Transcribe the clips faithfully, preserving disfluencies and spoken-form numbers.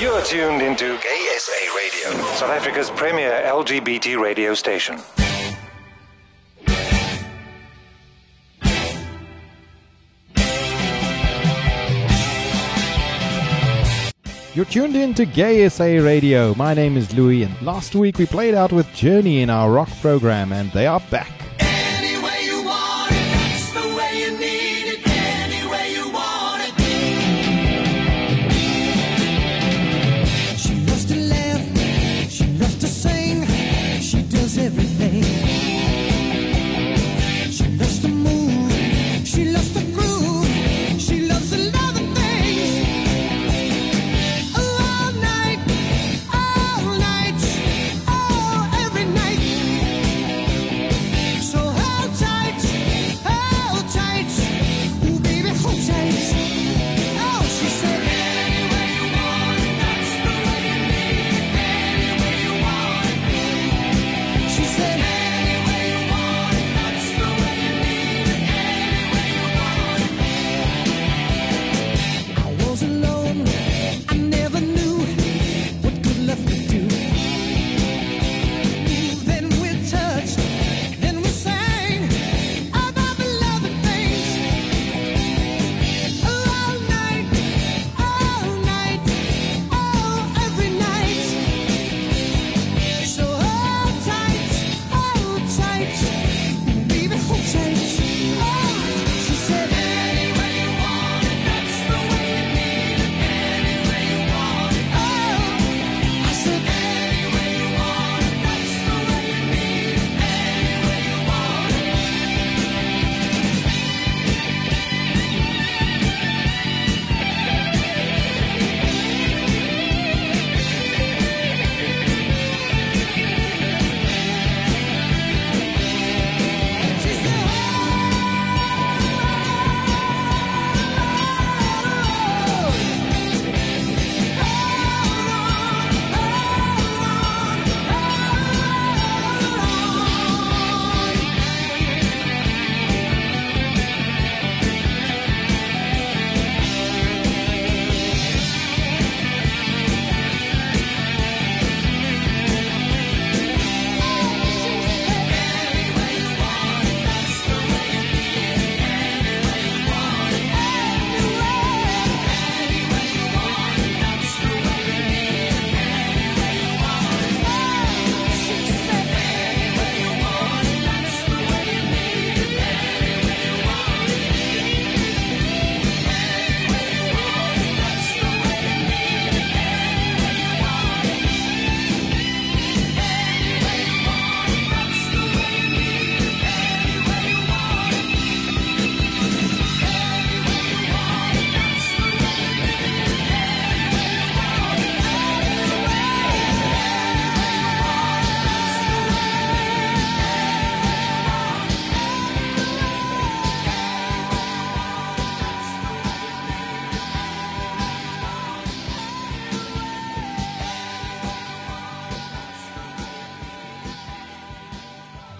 You're tuned into GaySA Radio, South Africa's premier L G B T radio station. You're tuned in to GaySA Radio. My name is Louis, and last week we played out with Journey in our rock program, and they are back.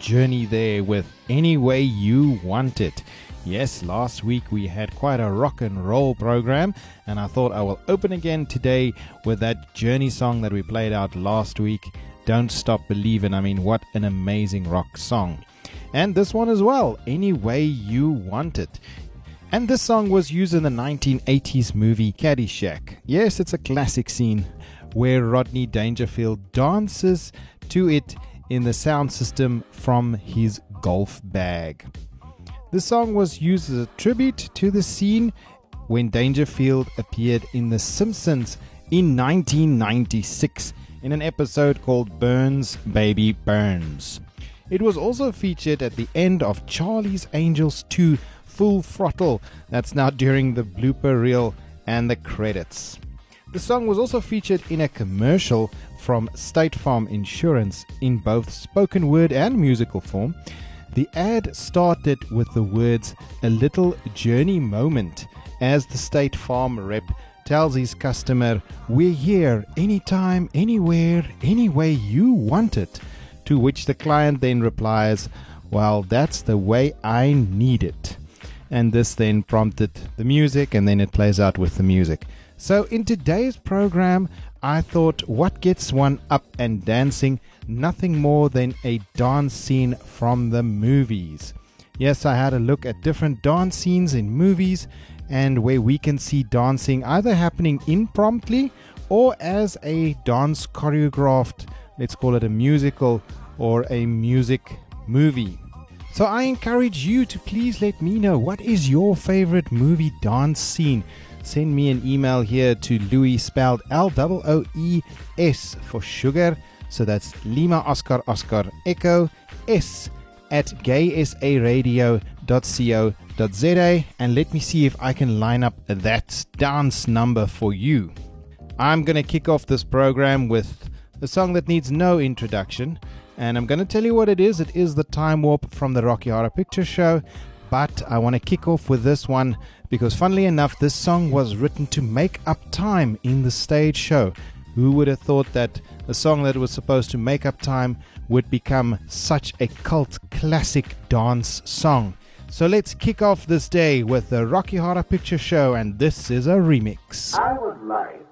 Journey there with Any Way You Want It. Yes, last week we had quite a rock and roll program, and I thought I will open again today with that Journey song that we played out last week, Don't Stop Believin'. I mean, what an amazing rock song. And this one as well, Any Way You Want It. And this song was used in the nineteen eighties movie Caddyshack. Yes, it's a classic scene where Rodney Dangerfield dances to it in the sound system from his golf bag. The song was used as a tribute to the scene when Dangerfield appeared in The Simpsons in nineteen ninety-six in an episode called Burns Baby Burns. It was also featured at the end of Charlie's Angels two Full Throttle, that's now during the blooper reel and the credits. The song was also featured in a commercial from State Farm Insurance in both spoken word and musical form. The ad started with the words, "A little journey moment," as the State Farm rep tells his customer, "We're here anytime, anywhere, any way you want it." To which the client then replies, "Well, that's the way I need it." And this then prompted the music, and then it plays out with the music. So in today's program, I thought, what gets one up and dancing? Nothing more than a dance scene from the movies. Yes, I had a look at different dance scenes in movies and where we can see dancing either happening impromptu or as a dance choreographed, let's call it a musical or a music movie. So I encourage you to please let me know, what is your favorite movie dance scene? Send me an email here to Louis, spelled L O O E S for sugar. So that's Lima Oscar Oscar Echo S at gay S A radio dot co dot za, and let me see if I can line up that dance number for you. I'm going to kick off this program with a song that needs no introduction, and I'm going to tell you what it is. It is The Time Warp from the Rocky Horror Picture Show. But I want to kick off with this one because, funnily enough, this song was written to make up time in the stage show. Who would have thought that a song that was supposed to make up time would become such a cult classic dance song? So let's kick off this day with the Rocky Horror Picture Show, and this is a remix. I would like,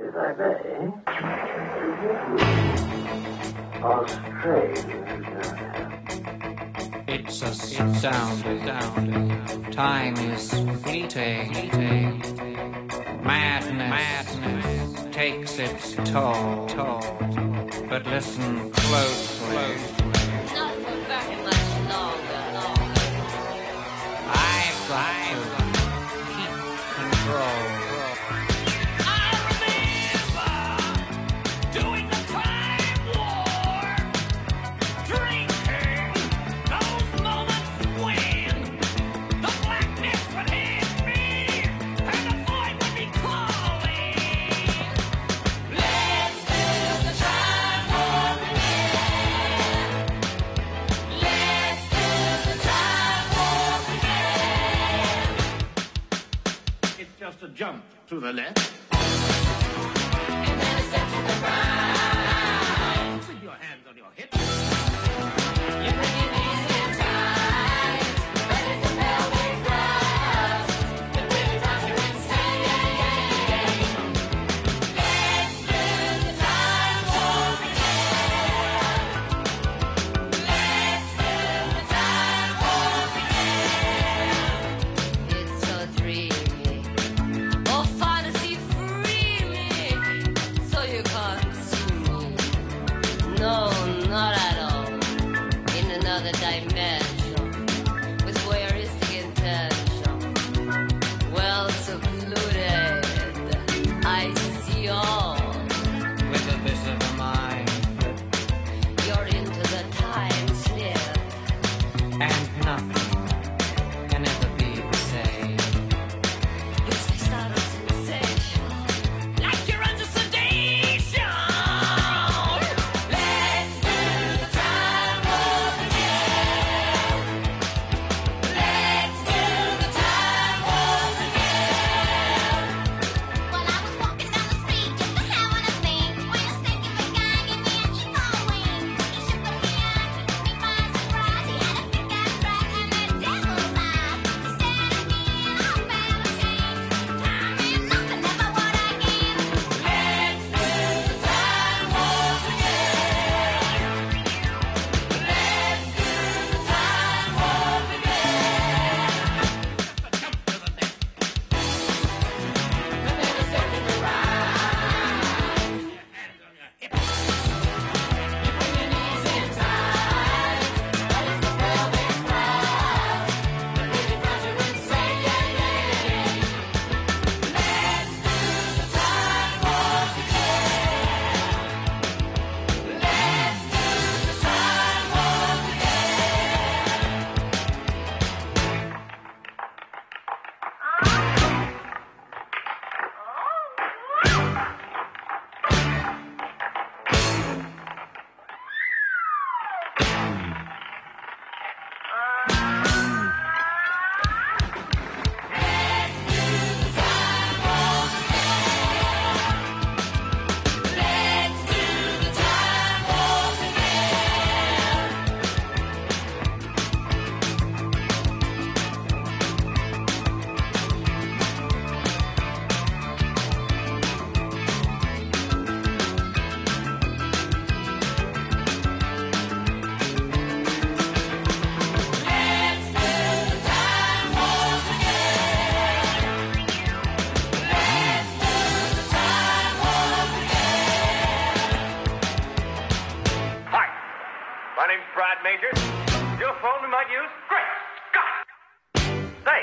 if I may, Australia. It's a sound, time is fleeting, madness, madness takes its toll, but listen closely, I've got to keep control. Just a jump to the left. And then a step to the right. With your hands on your hips. You bring your knees in tight. That is the pelvic thrust. That really drives you insane. Let's do the time warp again. Let's do the time warp again. It's so dreamy. No, not Allied Majors. Your phone we might use? Great Scott! Say,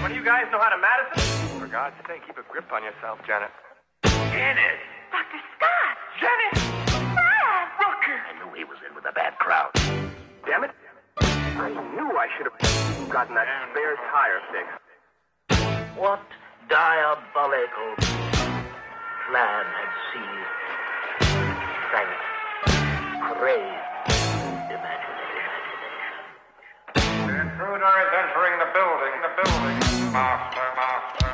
what do you guys know how to Madison? For God's sake, keep a grip on yourself, Janet. Janet! Doctor Scott! Janet! Dad! Rooker! I knew he was in with a bad crowd. Damn it. I knew I should have gotten that spare tire fixed. What diabolical plan had seized Frank's crazed imagination? The intruder is entering the building, the building. Master, master.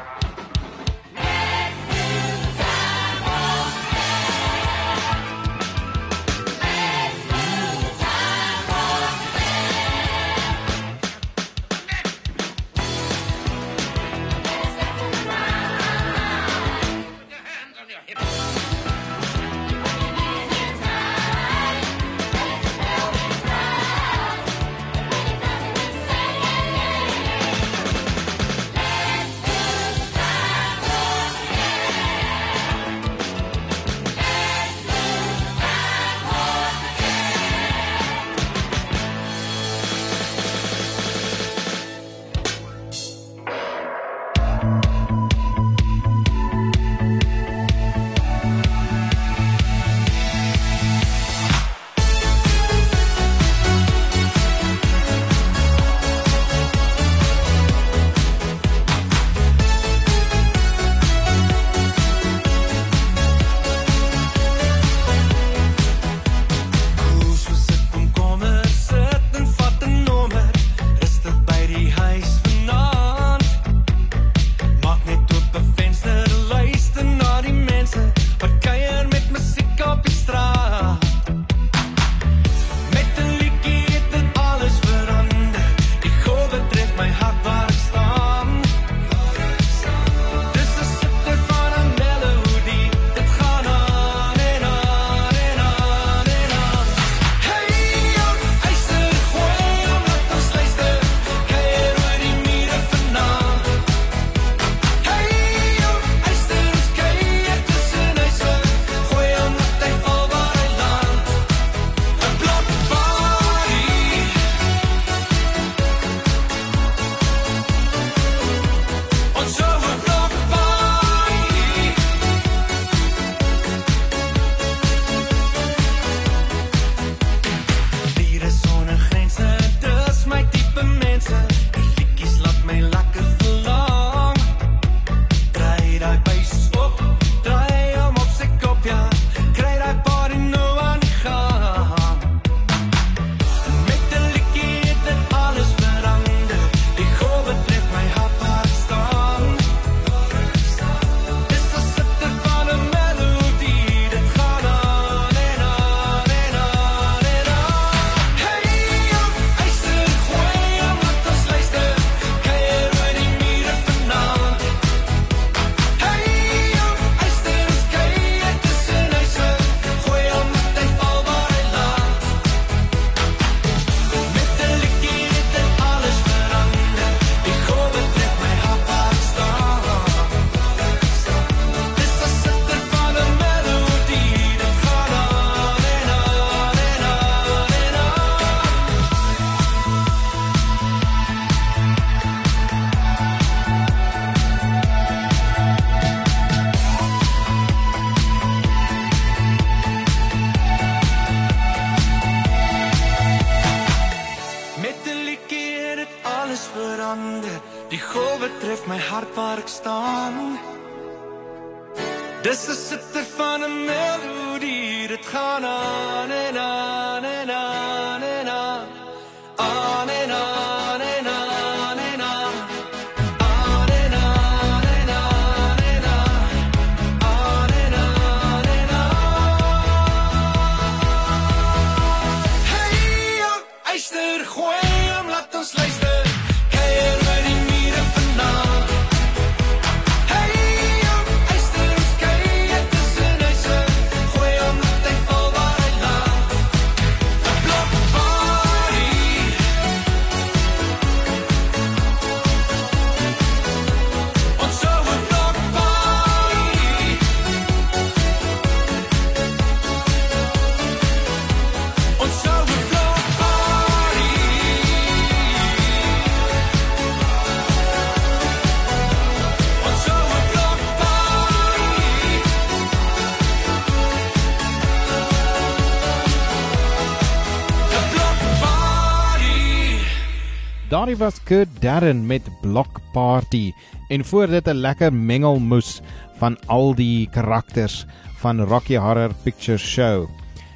Daardie was Kurt Darren met Block Party en voor dit 'n lekker mengelmoes van al die karakters van Rocky Horror Picture Show.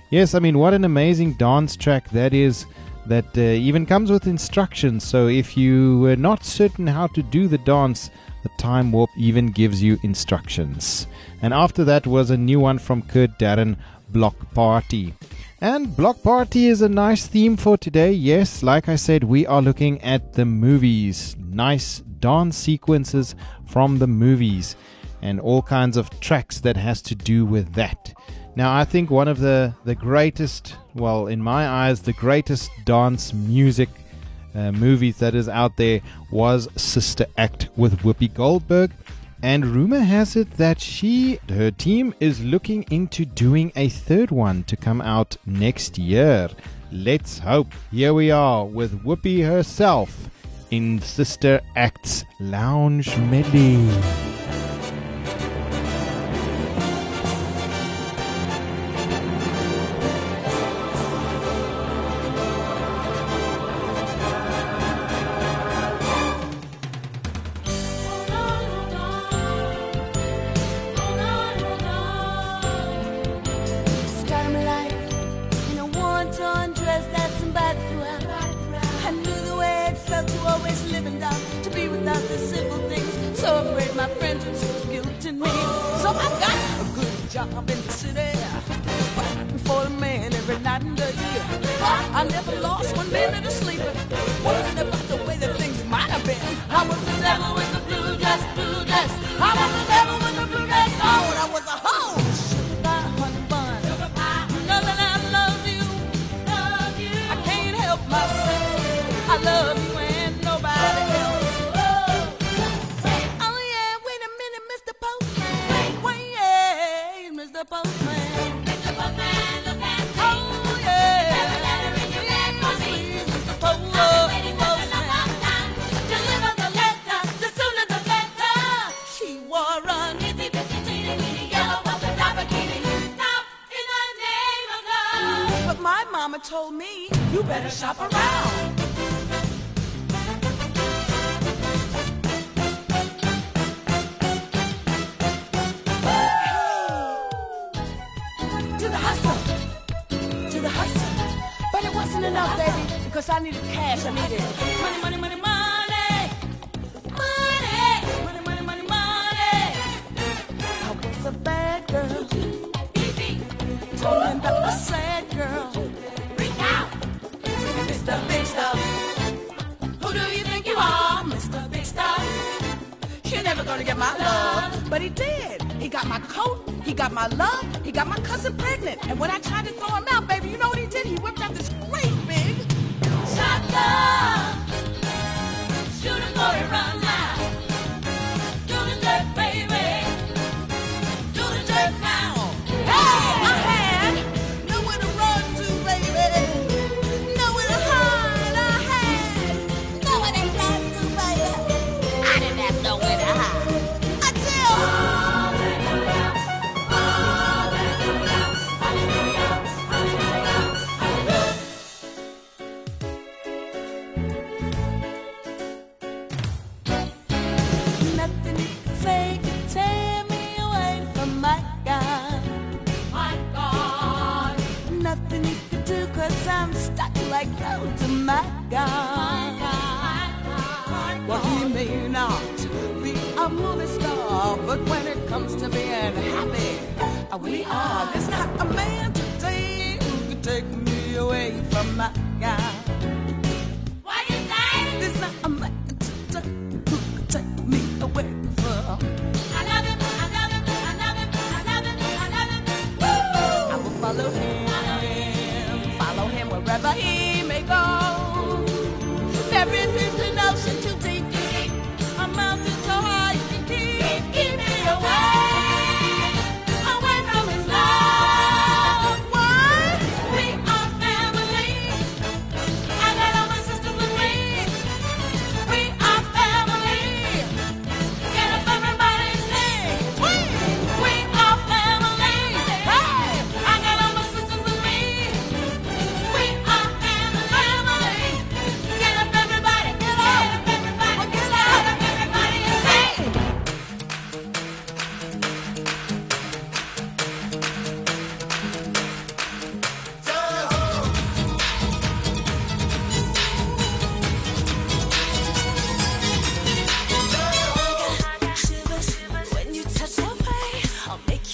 Yes, I mean, what an amazing dance track that is, that uh, even comes with instructions, so if you were not certain how to do the dance, the Time Warp even gives you instructions. And after that was a new one from Kurt Darren, Block Party. And Block Party is a nice theme for today. Yes, like I said, we are looking at the movies. Nice dance sequences from the movies and all kinds of tracks that has to do with that. Now, I think one of the, the greatest, well, in my eyes, the greatest dance music uh, movies that is out there was Sister Act with Whoopi Goldberg. And rumor has it that she, her team, is looking into doing a third one to come out next year. Let's hope. Here we are with Whoopi herself in Sister Act's Lounge Medley.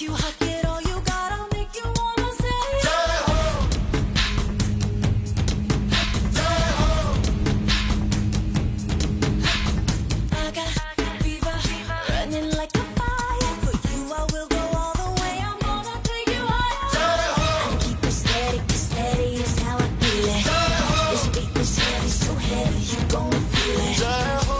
you hot, get all you got, I'll make you wanna say Jai-ho! Jai-ho! I got fever, burning like a fire. For you I will go all the way, I'm gonna take you higher. Jai-ho! I keep it steady, get steady, is how I feel it. Jai-ho! This beat is heavy, so heavy, you gon' feel it. Jai-ho!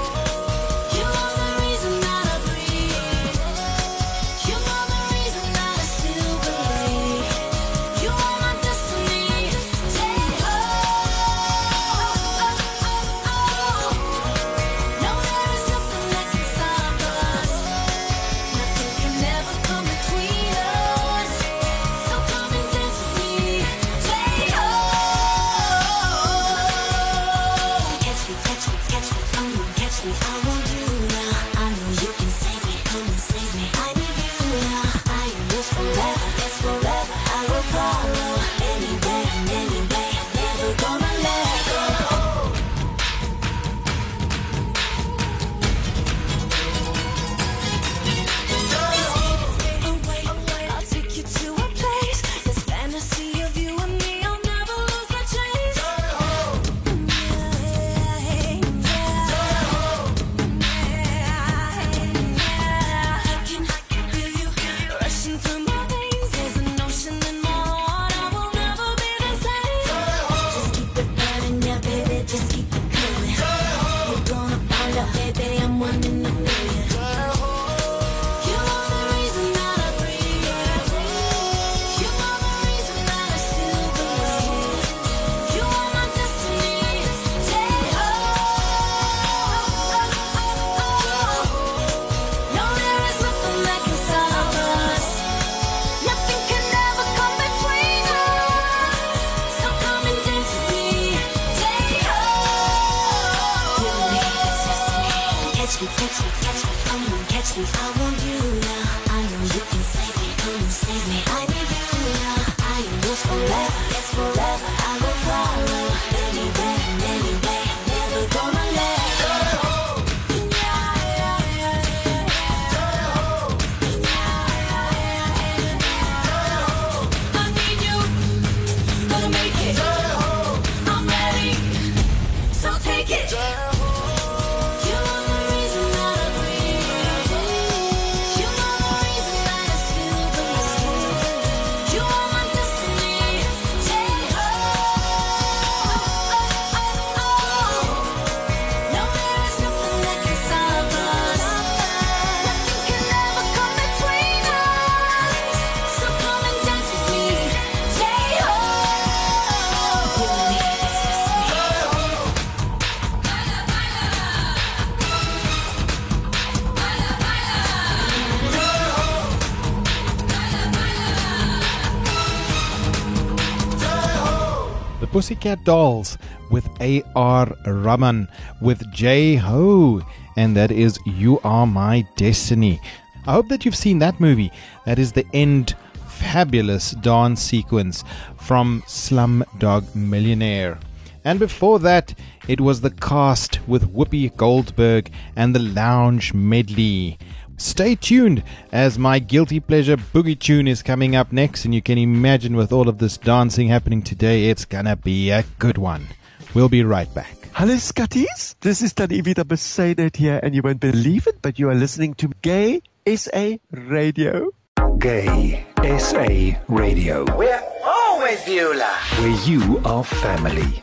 Pussycat Dolls with A R. Rahman with Jai-ho, and that is You Are My Destiny. I hope that you've seen that movie. That is the end fabulous dance sequence from Slumdog Millionaire. And before that, it was the cast with Whoopi Goldberg and the Lounge Medley. Stay tuned as my guilty pleasure boogie tune is coming up next, and you can imagine with all of this dancing happening today, it's gonna be a good one. We'll be right back. Hello Scotties, this is Danny Vida Besanet here, and you won't believe it, but you are listening to GaySA Radio. GaySA Radio. We're always Beulah. Where you are family.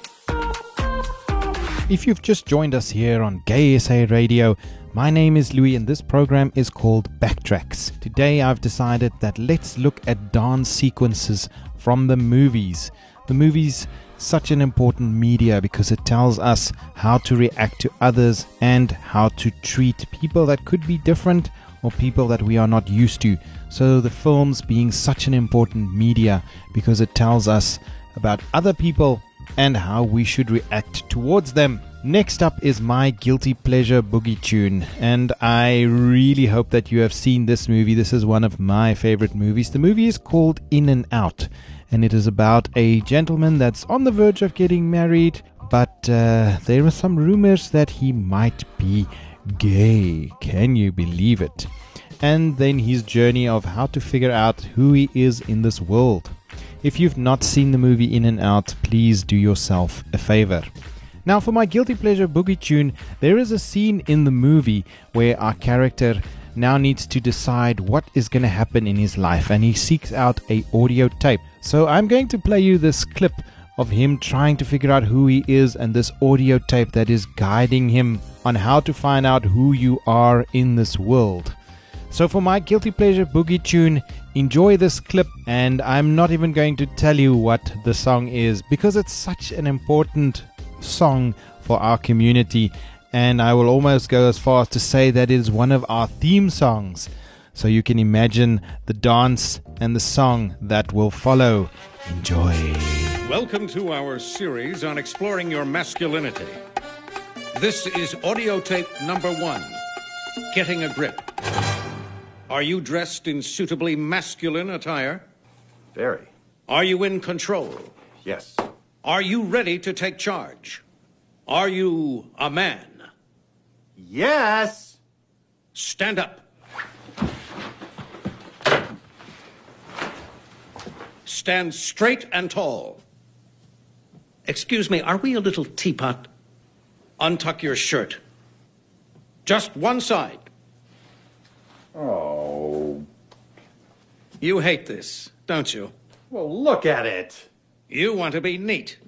If you've just joined us here on GaySA Radio, my name is Louis and this program is called Backtracks. Today I've decided that let's look at dance sequences from the movies. The movies, such an important media because it tells us how to react to others and how to treat people that could be different or people that we are not used to. So the films being such an important media because it tells us about other people and how we should react towards them. Next up is my guilty pleasure boogie tune, and I really hope that you have seen this movie. This is one of my favorite movies. The movie is called In and Out, and it is about a gentleman that's on the verge of getting married, but uh, there are some rumors that he might be gay. Can you believe it? and then his journey of how to figure out who he is in this world. If you've not seen the movie In and Out, please do yourself a favor. Now for my guilty pleasure boogie tune, there is a scene in the movie where our character now needs to decide what is going to happen in his life, and he seeks out a audio tape. So I'm going to play you this clip of him trying to figure out who he is, and this audio tape that is guiding him on how to find out who you are in this world. So for my guilty pleasure boogie tune, enjoy this clip, and I'm not even going to tell you what the song is because it's such an important song for our community, and I will almost go as far as to say that it is one of our theme songs. So you can imagine the dance and the song that will follow. Enjoy. Welcome to our series on exploring your masculinity. This is audio tape number one, Getting a Grip. Are you dressed in suitably masculine attire? Very. Are you in control? Yes. Are you ready to take charge? Are you a man? Yes. Stand up. Stand straight and tall. Excuse me, are we a little teapot? Untuck your shirt. Just one side. Oh. You hate this, don't you? Well, look at it. You want to be neat.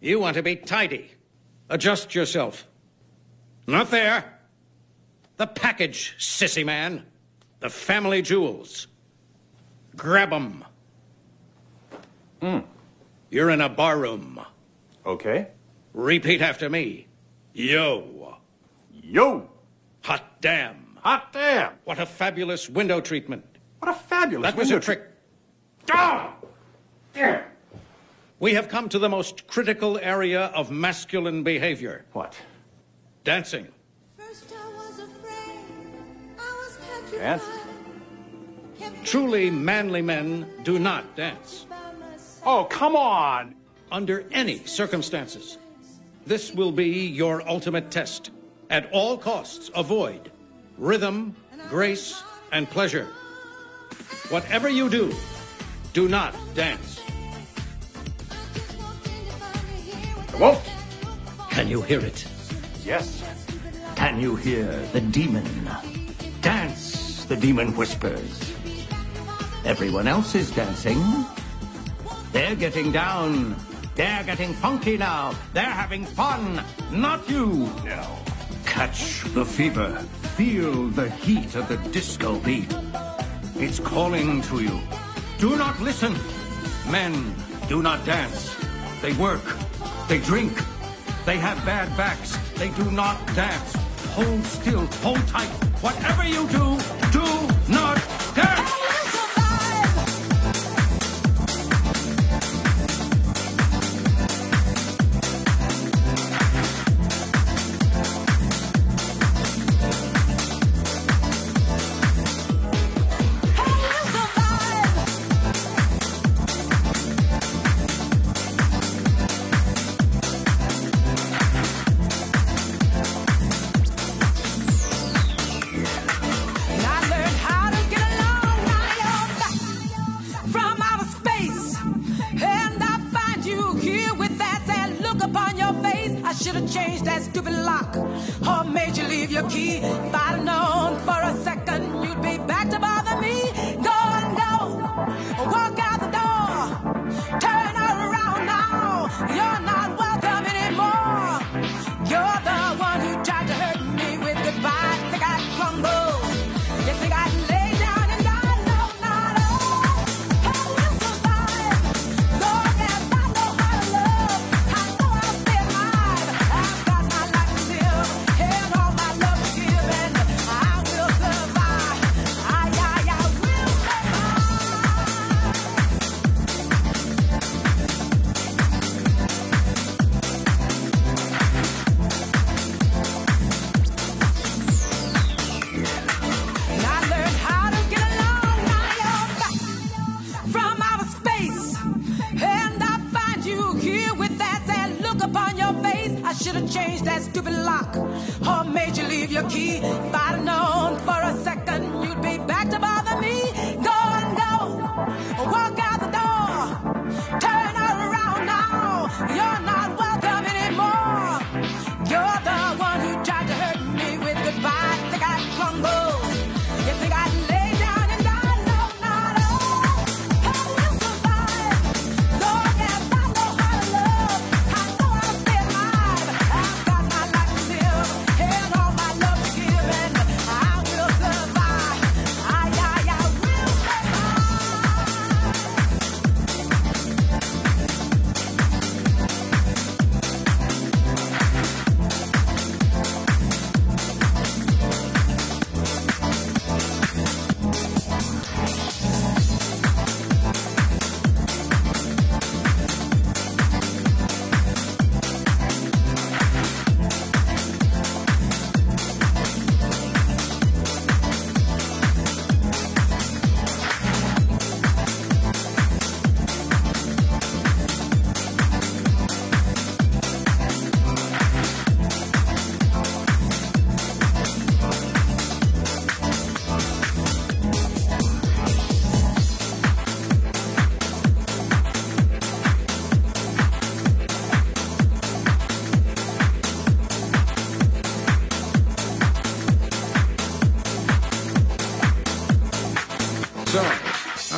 You want to be tidy. Adjust yourself. Not there. The package, sissy man. The family jewels. Grab 'em. Mm. You're in a bar room. Okay. Repeat after me. Yo. Yo. Hot damn. Hot damn. What a fabulous window treatment. What a fabulous That was window a trick. Oh! Damn. We have come to the most critical area of masculine behavior. What? Dancing. First I was afraid. I was petrified. Dance? Truly manly men do not dance. Oh, come on! Under any circumstances, this will be your ultimate test. At all costs, avoid rhythm, grace, and pleasure. Whatever you do, do not dance. I won't. Can you hear it? Yes. Can you hear the demon? Dance, the demon whispers. Everyone else is dancing. They're getting down. They're getting funky now. They're having fun. Not you. No. Catch the fever. Feel the heat of the disco beat. It's calling to you. Do not listen. Men do not dance. They work. They drink. They have bad backs. They do not dance. Hold still. Hold tight. Whatever you do, do not dance. Stupid lock, or made you leave your key? If I'd known for a second you'd be back.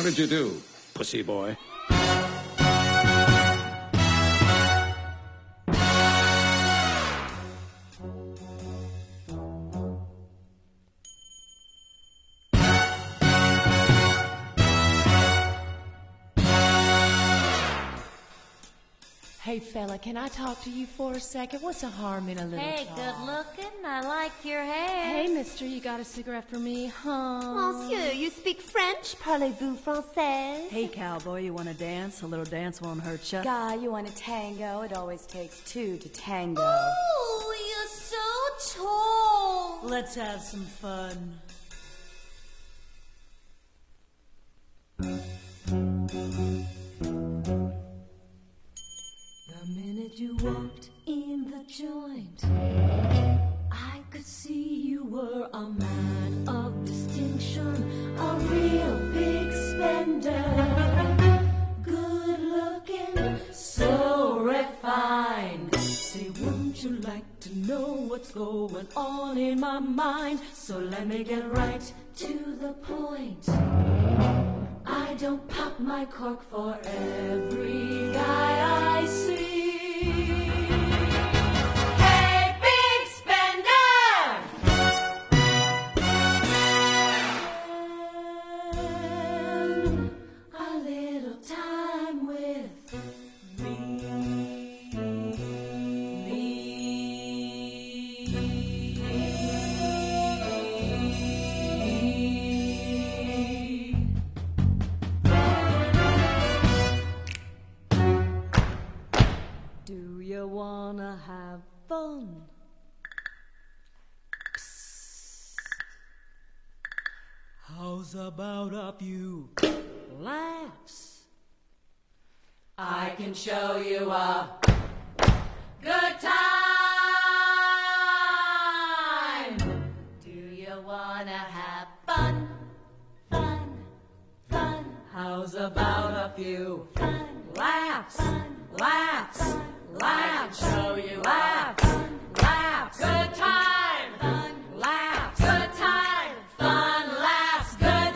How did you do, pussy boy? Hey, fella, can I talk to you for a second? What's the harm in a little Hey, talk? Good looking. I like your hair. Hey, mister, you got a cigarette for me, huh? Monsieur, you speak French? Parlez-vous français? Hey, cowboy, you want to dance? A little dance won't hurt you. Guy, you want a tango? It always takes two to tango. Oh, you're so tall. Let's have some fun. You walked in the joint. I could see you were a man of distinction, a real big spender. Good looking, so refined. Say, wouldn't you like to know what's going on in my mind? So let me get right to the point. I don't pop my cork for every guy I see. Hey, big spender, a little time with me, me. Do you wanna have fun? Psst. How's about a few laughs? I can show you a good time. Do you wanna have fun? Fun, fun. How's about a few fun laughs? Fun, laughs. Fun. Laugh, show you laugh, laugh, good time, fun, laugh, good time, fun, laughs, good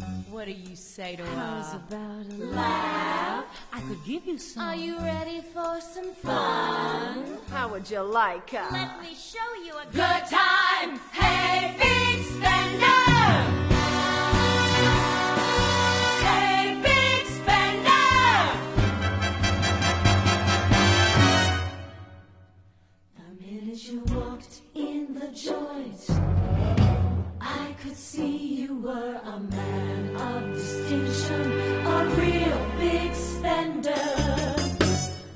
time. What do you say to us? How's about a laugh? I could give you some. Are you ready for some fun? How would you like us? Let me show you a good time. Hey, big spender. You walked in the joint. I could see you were a man of distinction, a real big spender.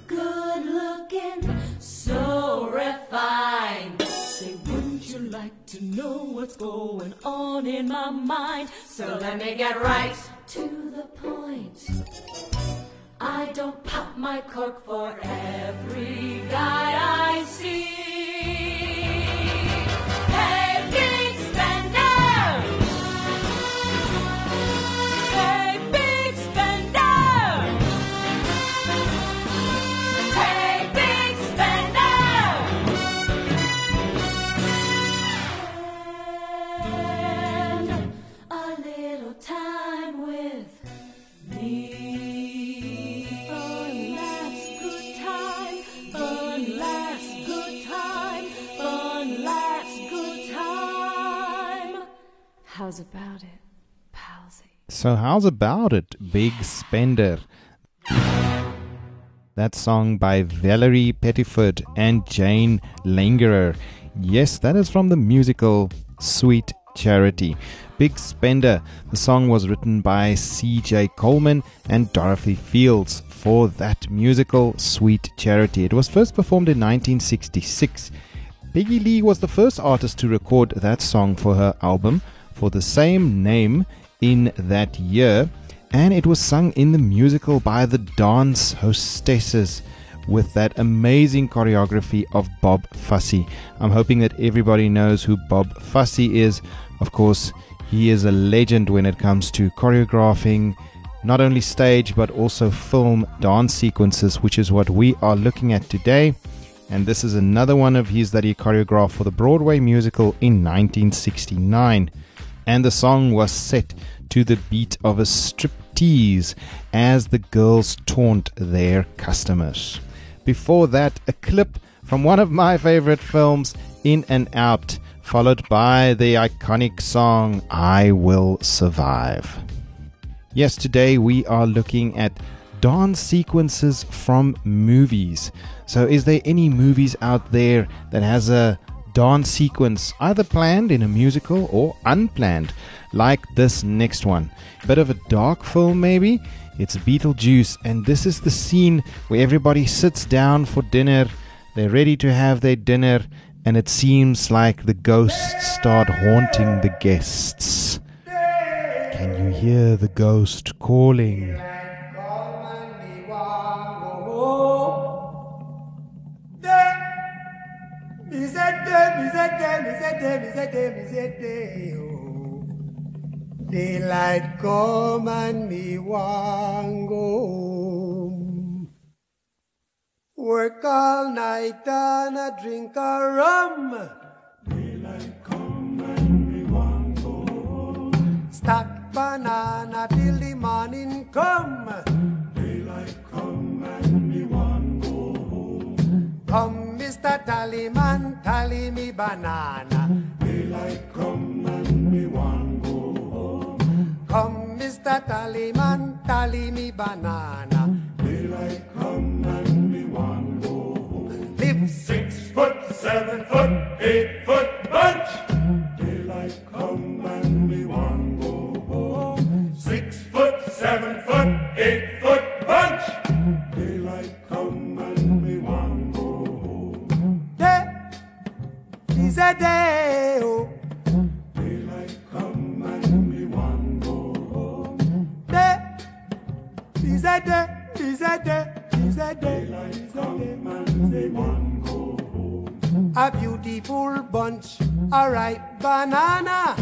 Good looking, so refined. Say, wouldn't you like to know what's going on in my mind? So let me get right to the point. I don't pop my cork for every guy I see. How's about it, palsy? So how's about it, big spender? That song by Valerie Pettiford and Jane Langerer. Yes, that is from the musical Sweet Charity. Big Spender. The song was written by C J Coleman and Dorothy Fields for that musical Sweet Charity. It was first performed in nineteen sixty-six. Peggy Lee was the first artist to record that song for her album for the same name in that year, and it was sung in the musical by the dance hostesses with that amazing choreography of Bob Fosse. I'm hoping that everybody knows who Bob Fosse is. Of course, he is a legend when it comes to choreographing not only stage but also film dance sequences, which is what we are looking at today. and this is another one of his that he choreographed for the Broadway musical in nineteen sixty-nine. And the song was set to the beat of a striptease as the girls taunt their customers. Before that, a clip from one of my favorite films, In and Out, followed by the iconic song, I Will Survive. Yes, today we are looking at dance sequences from movies. So is there any movies out there that has a dance sequence, either planned in a musical or unplanned, like this next one? Bit of a dark film maybe? It's Beetlejuice, and this is the scene where everybody sits down for dinner. They're ready to have their dinner, and it seems like the ghosts start haunting the guests. Can you hear the ghost calling? Daylight come and me wan go home. Work all night and a drink a rum. Daylight come and me wan go home. Stack banana till the morning come. Daylight come and me wan go home. Come Mister Tallyman, tally me banana. Daylight come and me wan. Come, Mister Tallyman, tally me banana. Daylight come and me one go home. Live six foot, seven foot, eight foot bunch. Daylight come and me one go home. Six foot, seven foot, eight foot bunch. Daylight come and me one go home. Day is a day. Oh. Is a day, is a day, is a day, is a day. A beautiful bunch, a ripe banana.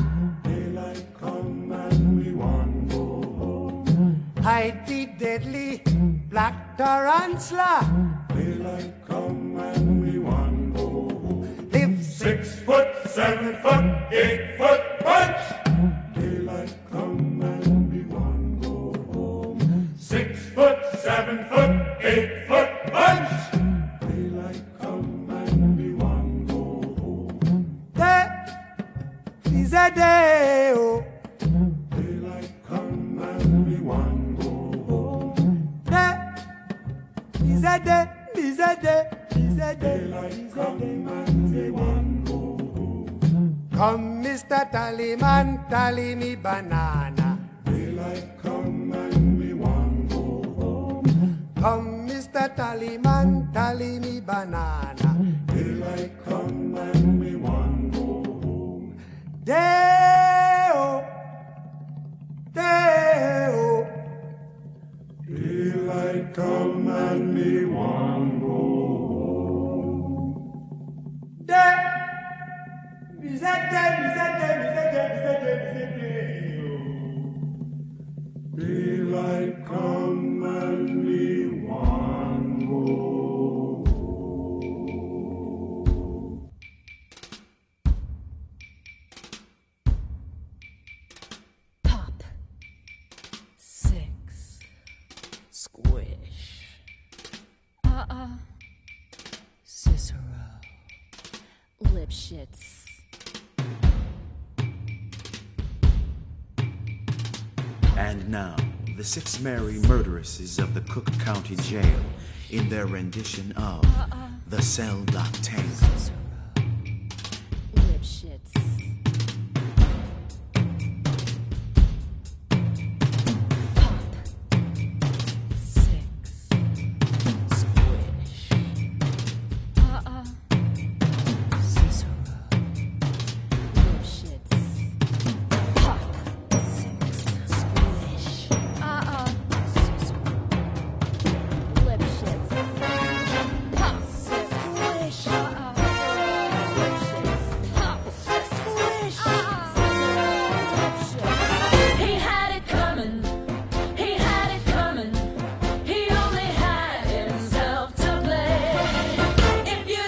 Daylight come and we want to go home. Hide the deadly black tarantula. Daylight come and we want to go home. Live six foot, seven foot, eight foot bunch. Daylight come and we want to go home. Six foot, seven foot, eight foot bunch. Daylight come and we want to go home. Day is a day. Oh. Daylight come and we want to go home. Day is a day, is a day, is a day. Daylight come and we want to go home. Come, Mister Tallyman, tally me banana. Daylight come and we want to go home. Come, Mister Tallyman, tally me banana. Daylight come and we want to go home. Day-o, day-o. Daylight come and we want to go home. Day. Is that day, is that day, is that day, is that day, is that day, oh. Daylight come and me one go. Pop. Six. Squish. Uh-uh. Cicero. Lipschitz. And now, the six merry murderesses of the Cook County Jail in their rendition of uh-uh. The Cell Block Tango. If you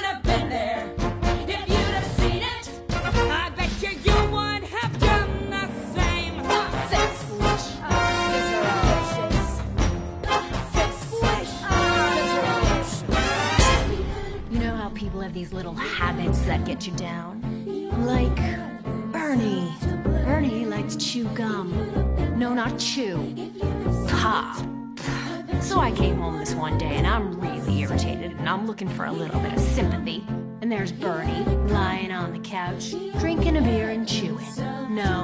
down. Like Ernie. Ernie likes to chew gum. No, not chew. Pop. So I came home this one day and I'm really irritated and I'm looking for a little bit of sympathy. And there's Bernie lying on the couch, drinking a beer and chewing. No,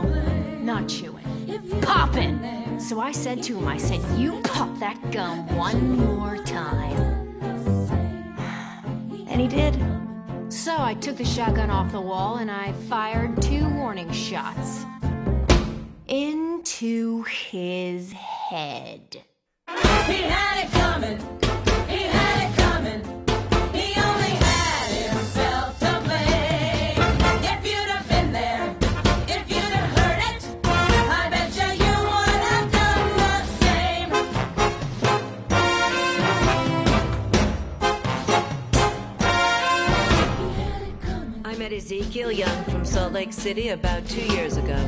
not chewing. Popping! So I said to him, I said, you pop that gum one more time. And he did. So I took the shotgun off the wall and I fired two warning shots into his head. He had it coming. He had it coming. He only had himself to blame. If you'd have been there, if you'd have heard it, I bet you you would have done the same. I met Ezekiel Young from Salt Lake City about two years ago,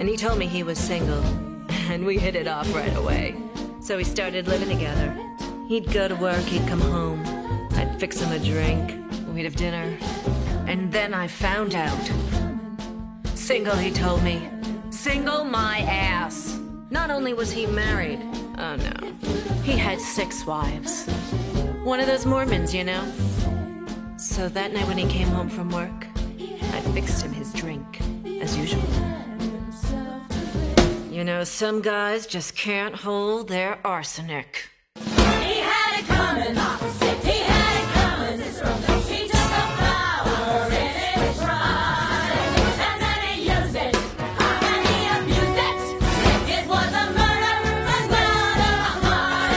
and he told me he was single, and we hit it off right away. So we started living together. He'd go to work, he'd come home. I'd fix him a drink, we'd have dinner. And then I found out. Single, he told me. Single my ass. Not only was he married, oh no, he had six wives. One of those Mormons, you know? So that night when he came home from work, I fixed him his drink, as usual. You know, some guys just can't hold their arsenic. He had it coming. He had it coming. He took a flower in his pride, and then he used it, and he abused it. It was a murder, and not a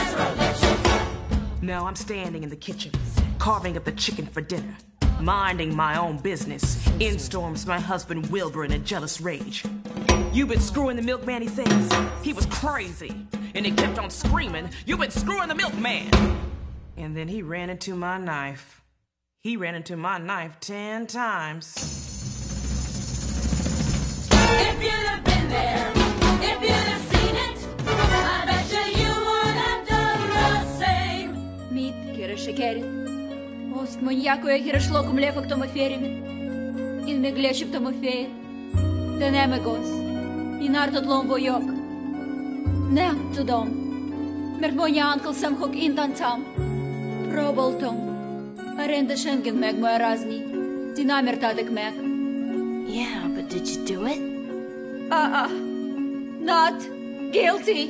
crime. Now I'm standing in the kitchen, carving up the chicken for dinner, minding my own business. In storms my husband Wilbur in a jealous rage. You've been screwing the milkman, he says. He was crazy. And he kept on screaming, you've been screwing the milkman. And then he ran into my knife. He ran into my knife ten times. If you'd have been there, if you'd have seen it, I bet you you would have done the same. Mit kirche keri. Ost munjaku e kirschlo cum lefa k tomu ferimi. In me gleche k tomu fee. Denemegos. Inar tot lom vojok. Ne to dom. Mert mondja uncle sem hok intancam. Próbáltam. A rendes engem megmarazni. Ti nem értadek meg. Yeah, but did you do it? Uh-uh. Not guilty.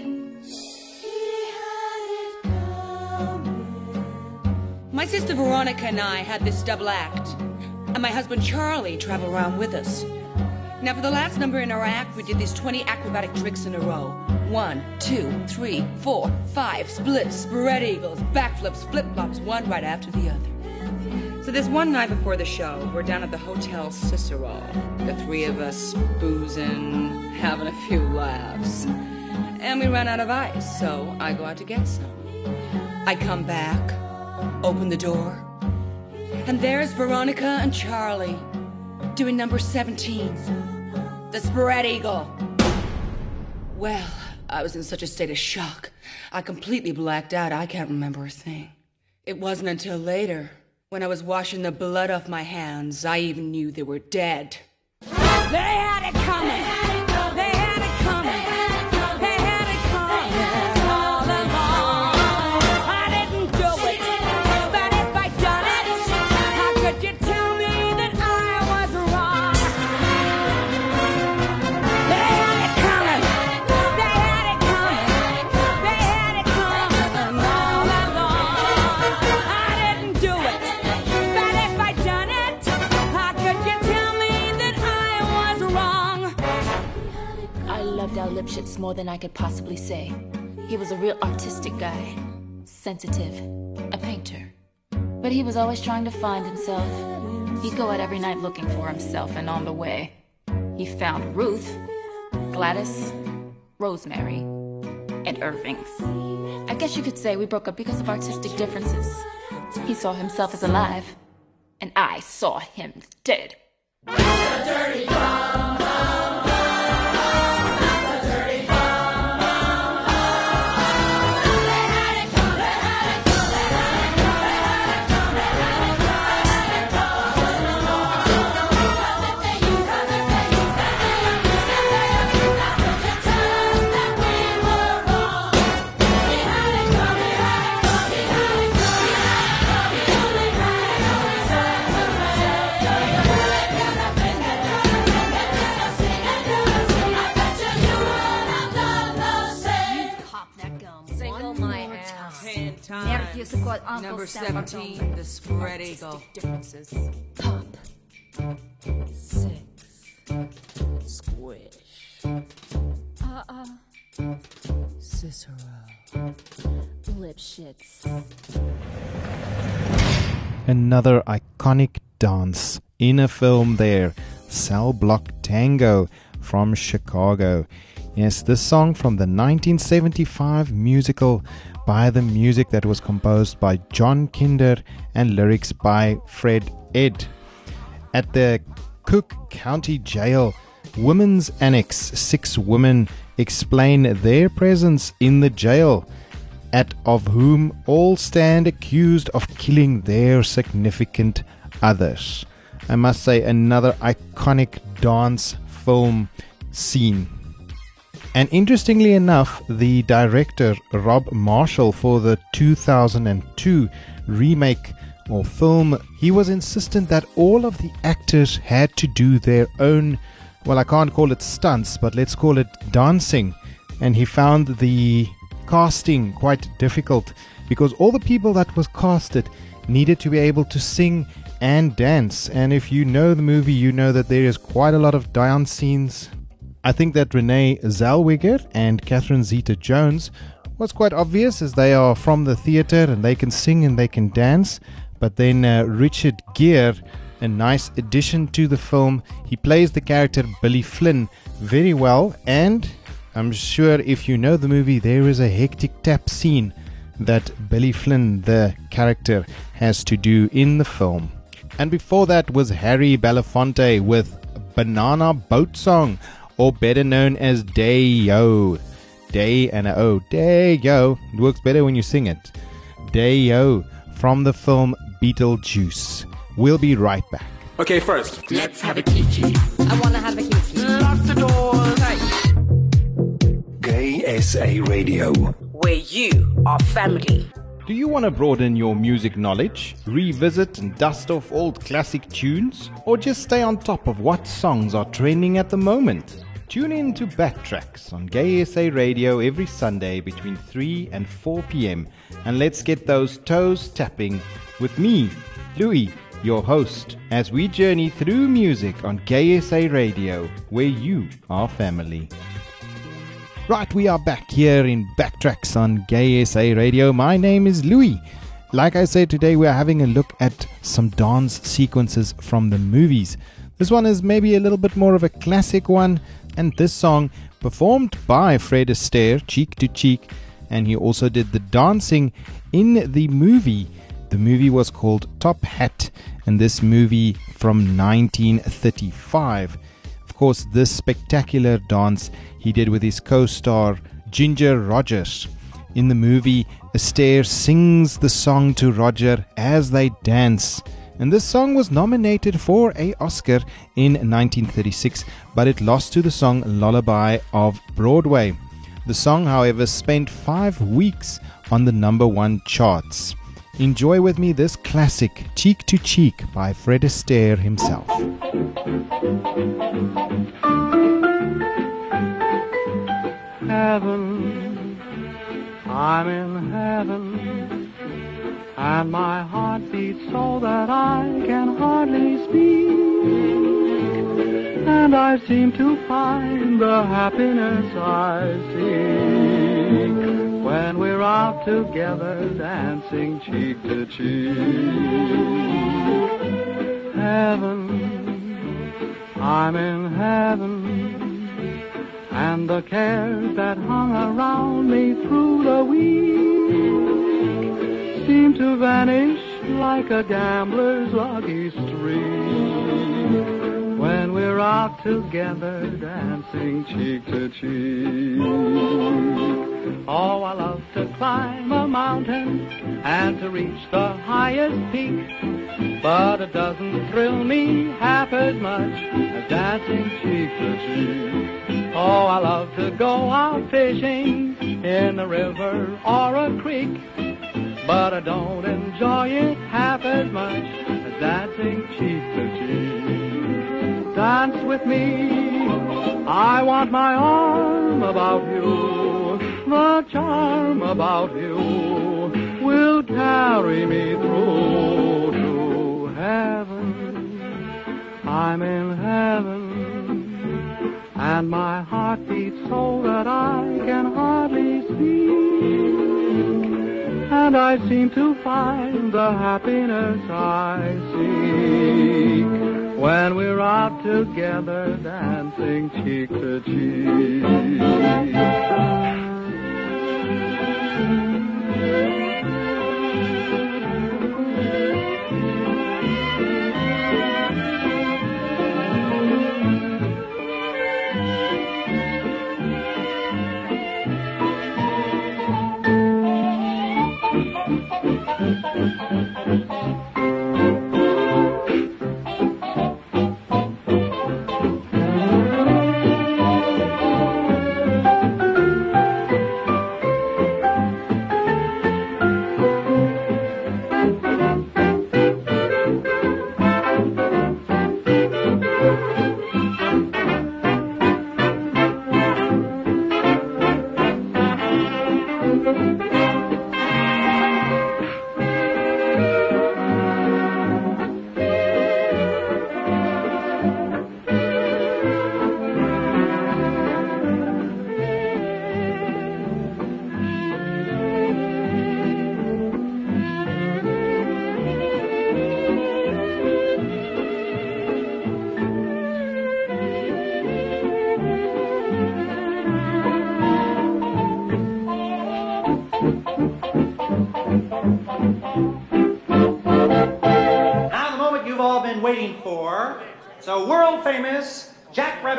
My sister Veronica and I had this double act. And my husband Charlie traveled around with us. Now, for the last number in our act, we did these twenty acrobatic tricks in a row. One, two, three, four, five, splits, spread eagles, backflips, flip-flops, one right after the other. So there's one night before the show, we're down at the Hotel Cicero. The three of us boozing, having a few laughs. And we ran out of ice, so I go out to get some. I come back, open the door, and there's Veronica and Charlie doing number seventeen. The spread eagle. Well, I was in such a state of shock. I completely blacked out. I can't remember a thing. It wasn't until later, when I was washing the blood off my hands, I even knew they were dead. They had it coming. They had it coming. They had it coming. They had it coming. They had it all along. I didn't do it. But if I done it, how could you tell me that I was wrong? Al Lipschitz more than I could possibly say. He was a real artistic guy, sensitive, a painter. But he was always trying to find himself. He'd go out every night looking for himself, and on the way, he found Ruth, Gladys, Rosemary, and Irving's. I guess you could say we broke up because of artistic differences. He saw himself as alive, and I saw him dead. Dirty bomb. used to call Uncle Number seventeen, Sam. The spread eagle. Differences. Pop. Six. Squish. Uh-uh. Cicero. Lipschitz. Another iconic dance in a film there. Cell Block Tango from Chicago. Yes, this song from the nineteen seventy-five musical by the music that was composed by John Kinder and lyrics by Fred Edd. At the Cook County Jail, Women's Annex, six women explain their presence in the jail, at of whom all stand accused of killing their significant others. I must say, another iconic dance film scene. And interestingly enough, the director Rob Marshall for the two thousand two remake or film, he was insistent that all of the actors had to do their own, well, I can't call it stunts, but let's call it dancing. And he found the casting quite difficult because all the people that was casted needed to be able to sing and dance. And if you know the movie, you know that there is quite a lot of dance scenes. I think that Renee Zellweger and Catherine Zeta-Jones was quite obvious as they are from the theater and they can sing and they can dance. But then uh, Richard Gere, a nice addition to the film, he plays the character Billy Flynn very well. And I'm sure if you know the movie, there is a hectic tap scene that Billy Flynn, the character, has to do in the film. And before that was Harry Belafonte with Banana Boat Song, or better known as Day-Yo. Day and a O. Day-Yo. It works better when you sing it. Day-Yo from the film Beetlejuice. We'll be right back. Okay, first, let's have a kiki. I want to have a kiki. Lock the doors. Right. GaySA Radio, where you are family. Do you want to broaden your music knowledge, revisit and dust off old classic tunes, or just stay on top of what songs are trending at the moment? Tune in to Backtracks on GaySA Radio every Sunday between three and four p.m. and let's get those toes tapping with me, Louis, your host, as we journey through music on GaySA Radio, where you are family. Right, we are back here in Backtracks on GaySA Radio. My name is Louis. Like I said, today we are having a look at some dance sequences from the movies. This one is maybe a little bit more of a classic one. And this song, performed by Fred Astaire, Cheek to Cheek. And he also did the dancing in the movie. The movie was called Top Hat. And this movie from nineteen thirty-five. Course, this spectacular dance he did with his co-star Ginger Rogers. In the movie, Astaire sings the song to Roger as they dance, and this song was nominated for an Oscar in nineteen thirty-six, but it lost to the song Lullaby of Broadway. The song, however, spent five weeks on the number one charts. Enjoy with me this classic, Cheek to Cheek, by Fred Astaire himself. Heaven, I'm in heaven, and my heart beats so that I can hardly speak, and I seem to find the happiness I seek. When we're out together dancing cheek to cheek. Heaven, I'm in heaven, and the cares that hung around me through the week seem to vanish like a gambler's lucky streak. When we're out together dancing cheek to cheek. Oh, I love to climb a mountain and to reach the highest peak, but it doesn't thrill me half as much as dancing cheek to cheek. Oh, I love to go out fishing in a river or a creek, but I don't enjoy it half as much as dancing cheek to cheek. Dance with me, I want my arm about you. The charm about you will carry me through to heaven. I'm in heaven, and my heart beats so that I can hardly speak, and I seem to find the happiness I seek when we're out together dancing cheek to cheek.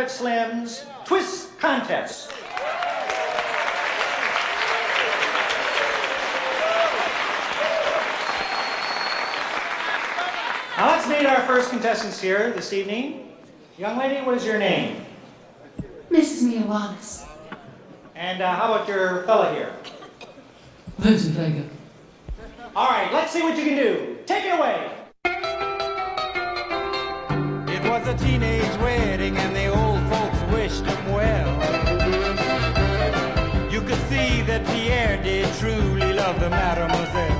Slim's Twist Contest. Now let's meet our first contestants here this evening. Young lady, what is your name? Missus Mia Wallace. And uh, how about your fella here? Vincent Vega. All right, let's see what you can do. Take it away. It was a teenage wedding and they all wished him well. You could see that Pierre did truly love the mademoiselle.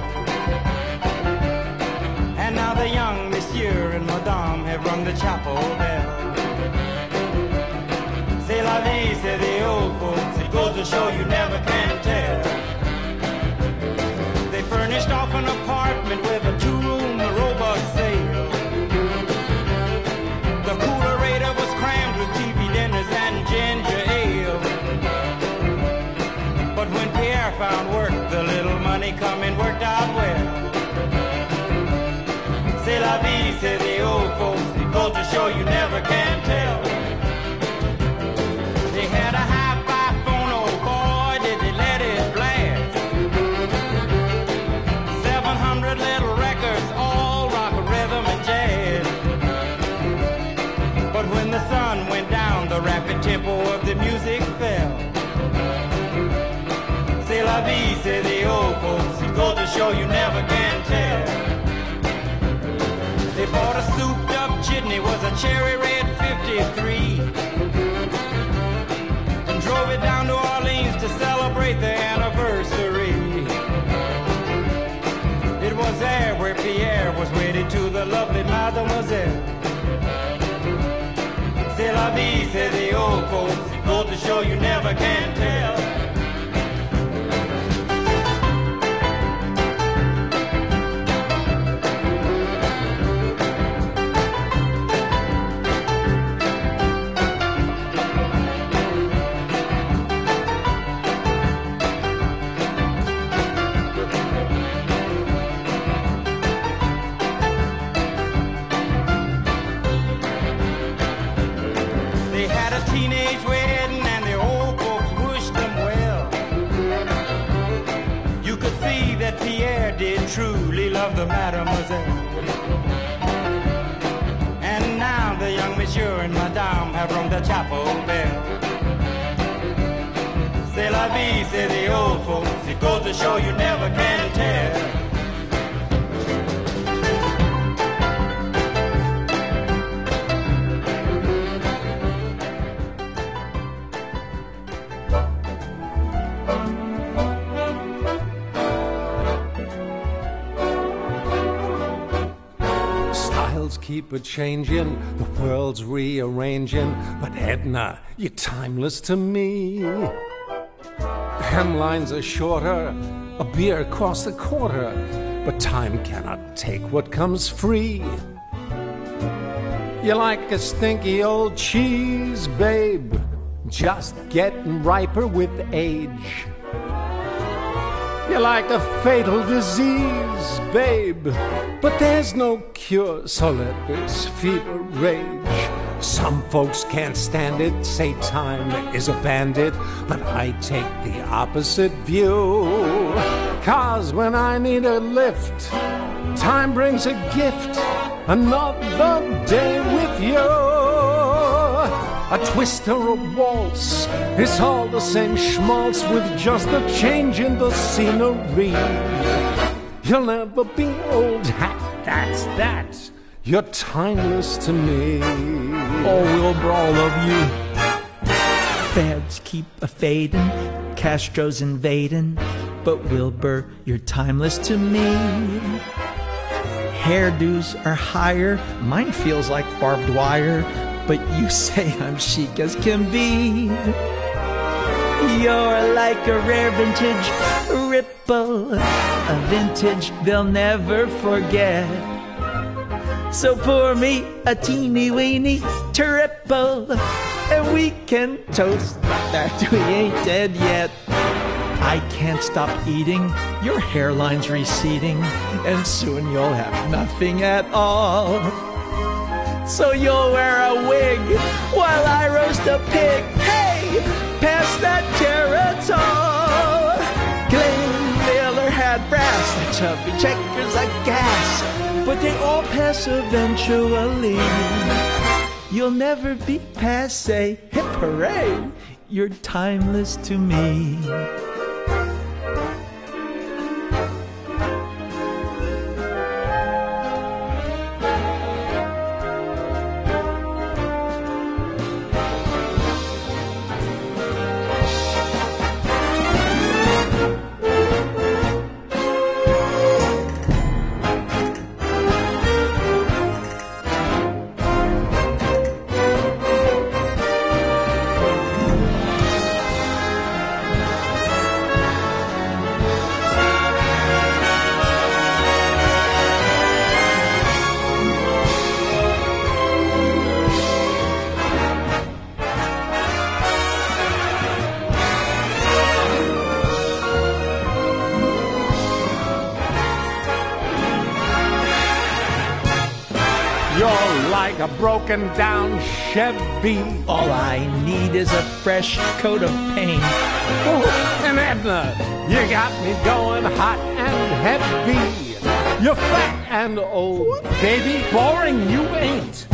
And now the young monsieur and madame have rung the chapel bell. C'est la vie, say the old folks, it goes to show you never can tell. They furnished off an apartment with a two-room robot sale. The coolerator was crammed with T V and ginger ale. But when Pierre found work, the little money coming worked out well. C'est la vie, say the old folks, it goes to show you never can tell. They had a hi-fi phone, oh boy, did they let it blast. seven hundred little records, all rock, rhythm, and jazz. But when the sun went down, the rapid tempo of the music fell. C'est la vie, say the old folks, it goes to show you never can tell. They bought a souped up chitney, was a cherry red fifty-three, and drove it down to Orleans to celebrate the anniversary. It was there where Pierre was wedded to the lovely mademoiselle. C'est la vie, say the old folks, it goes to show you never can tell. Truly love the mademoiselle. And now the young monsieur and madame have rung the chapel bell. C'est la vie, say the old folks, it goes to show you never can tell. keep a changing, the world's rearranging, but Edna, you're timeless to me. Hemlines are shorter, a beer costs a quarter, but time cannot take what comes free. You're like a stinky old cheese, babe, just getting riper with age. You're like a fatal disease, babe, but there's no cure, so let this fever rage. Some folks can't stand it, say time is a bandit, but I take the opposite view. 'Cause when I need a lift, time brings a gift, another day with you. A twist or a waltz, it's all the same schmaltz with just a change in the scenery. You'll never be old hat, that's that. You're timeless to me. Oh, we'll brawl over you. Fads keep a-fading, Castro's invading, but Wilbur, you're timeless to me. Hairdos are higher, mine feels like barbed wire, but you say I'm chic as can be. You're like a rare vintage ripple, a vintage they'll never forget. So pour me a teeny weeny triple, and we can toast that we ain't dead yet. I can't stop eating, your hairline's receding, and soon you'll have nothing at all. So you'll wear a wig while I roast a pig. Hey, pass that Geritol. Glenn Miller had brass, the chubby checkers are gas, but they all pass eventually. You'll never be passe, hip hooray, you're timeless to me. A broken down Chevy. All I need is a fresh coat of paint. Oh, and Edna, you got me going hot and heavy. You're fat and old, what? Baby, boring you ain't.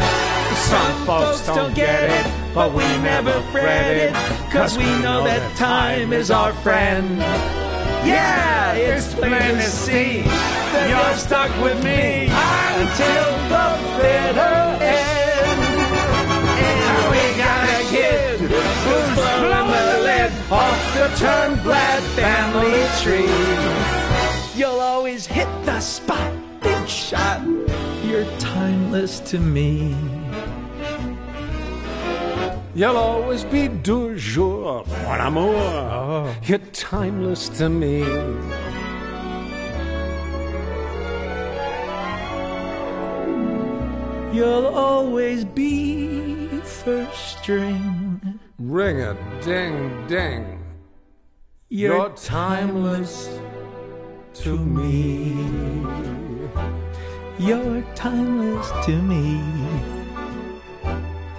Some folks don't, don't get it, it, but we never fret it, 'cause we know that time is our friend. Yeah, it's plain to see that you're stuck with me until the bitter end. And we got a kid who's blowing the lid off the Turnblad family tree. You'll always hit the spot, big shot. You're timeless to me. You'll always be du jour, mon amour. Oh. You're timeless to me. You'll always be first string. Ring a ding ding. You're, You're timeless, timeless to me. me. You're timeless to me.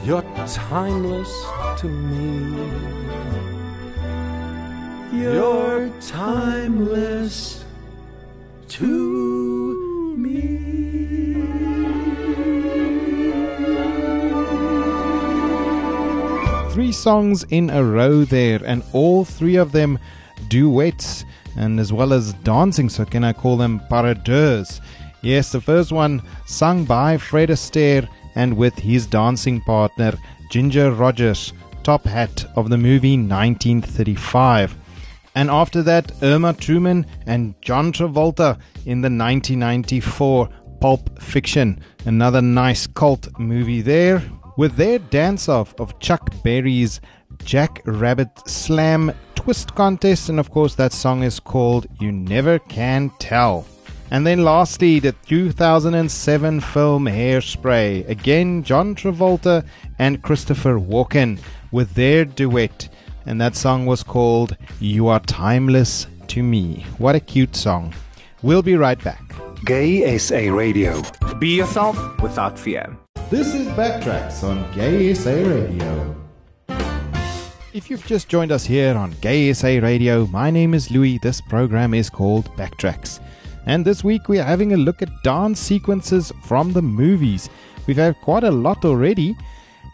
You're timeless to me. You're timeless to me. Three songs in a row there, and all three of them duets, and as well as dancing, so can I call them parodeurs? Yes, the first one sung by Fred Astaire and with his dancing partner, Ginger Rogers, top hat of the movie nineteen thirty-five. And after that, Irma Truman and John Travolta in the nineteen ninety-four Pulp Fiction, another nice cult movie there, with their dance-off of Chuck Berry's Jack Rabbit Slam Twist Contest, and of course that song is called You Never Can Tell. And then lastly, the two thousand seven film Hairspray, again John Travolta and Christopher Walken with their duet, and that song was called You Are Timeless to Me. What a cute song. We'll be right back. GaySA Radio. Be yourself without fear. This is Backtracks on GaySA Radio. If you've just joined us here on GaySA Radio, my name is Louis. This program is called Backtracks. And this week we are having a look at dance sequences from the movies. We've had quite a lot already.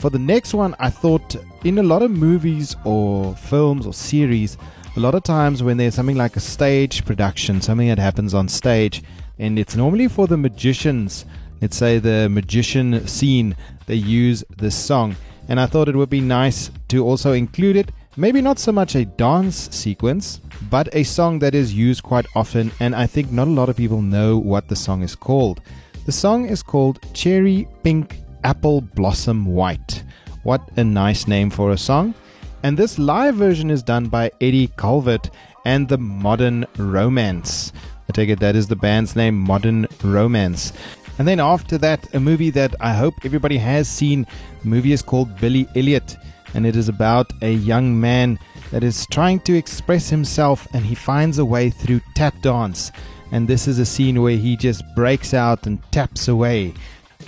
For the next one, I thought in a lot of movies or films or series, a lot of times when there's something like a stage production, something that happens on stage, and it's normally for the magicians, let's say the magician scene, they use this song. And I thought it would be nice to also include it, maybe not so much a dance sequence, but a song that is used quite often, and I think not a lot of people know what the song is called. The song is called Cherry Pink Apple Blossom White. What a nice name for a song. And this live version is done by Eddie Calvert and the Modern Romance. I take it that is the band's name, Modern Romance. And then after that, a movie that I hope everybody has seen. The movie is called Billy Elliot, and it is about a young man that is trying to express himself, and he finds a way through tap dance. And this is a scene where he just breaks out and taps away.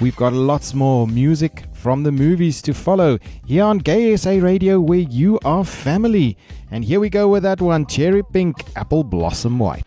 We've got lots more music from the movies to follow here on GaySA Radio, where you are family. And here we go with that one, Cherry Pink, Apple Blossom White.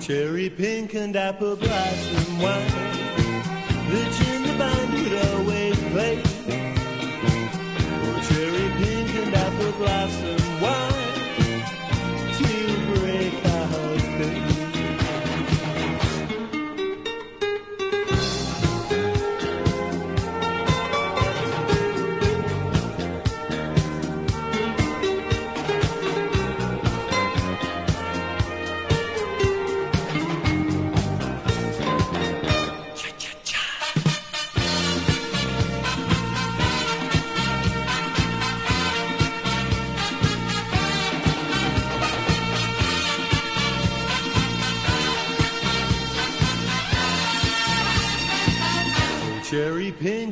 Cherry pink and apple blossom white, the ginger band would always play. Oh, cherry pink and apple blossom white, till break out pink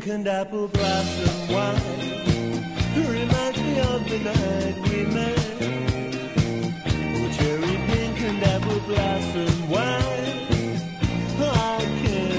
and apple blossom white, reminds me of the night we met. Oh, cherry pink and apple blossom white, I can't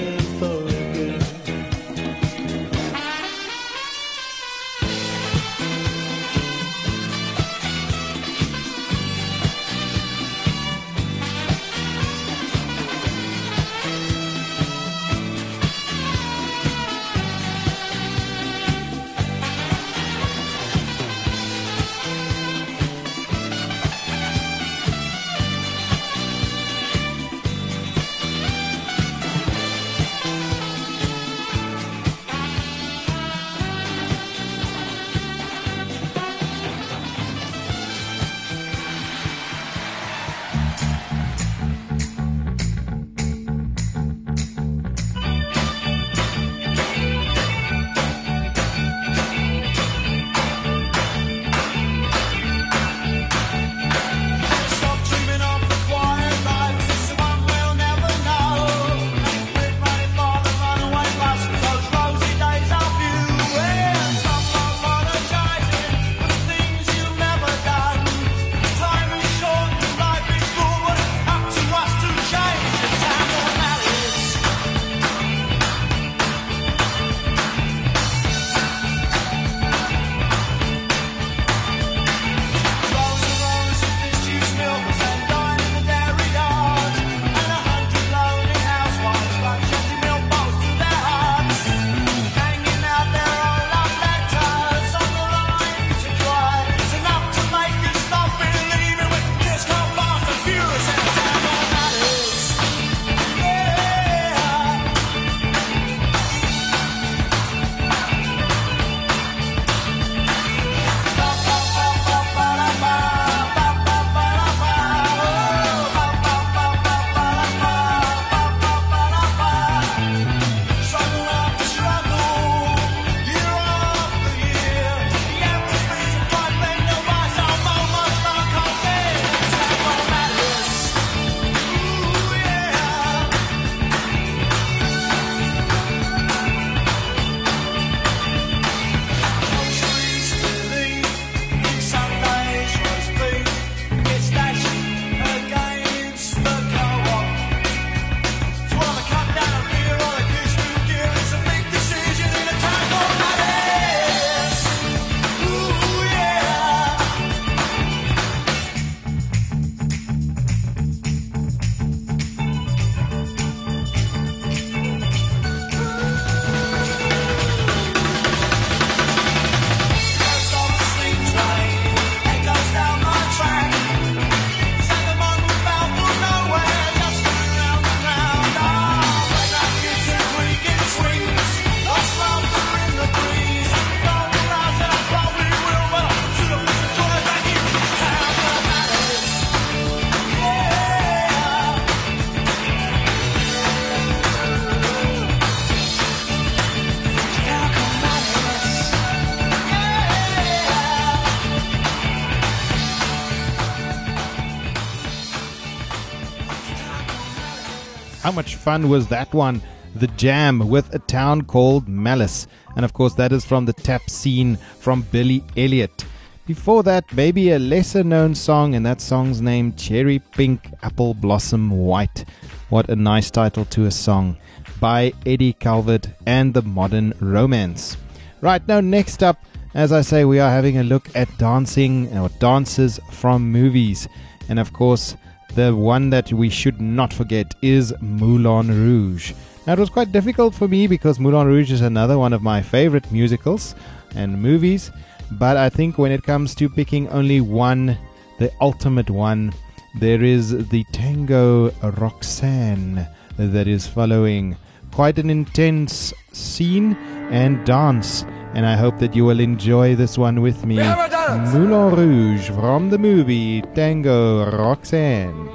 How much fun was that one? The Jam with A Town Called Malice. And of course, that is from the Tap Scene from Billy Elliot. Before that, maybe a lesser known song, and that song's named Cherry Pink Apple Blossom White. What a nice title to a song, by Eddie Calvert and the Modern Romance. Right, now next up, as I say, we are having a look at dancing or dances from movies. And of course, the one that we should not forget is Moulin Rouge. Now, it was quite difficult for me because Moulin Rouge is another one of my favorite musicals and movies. But I think when it comes to picking only one, the ultimate one, there is the tango Roxanne that is following. Quite an intense scene and dance. And I hope that you will enjoy this one with me. Moulin Rouge from the movie Tango Roxanne.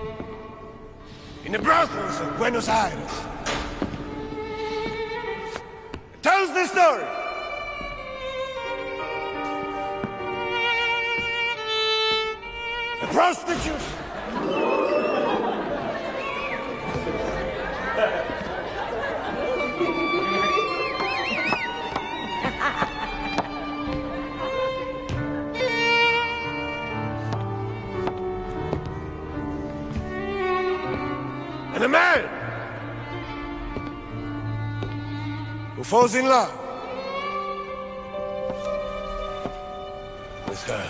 In the brothels of Buenos Aires, tells the story the prostitute and a man who falls in love with her.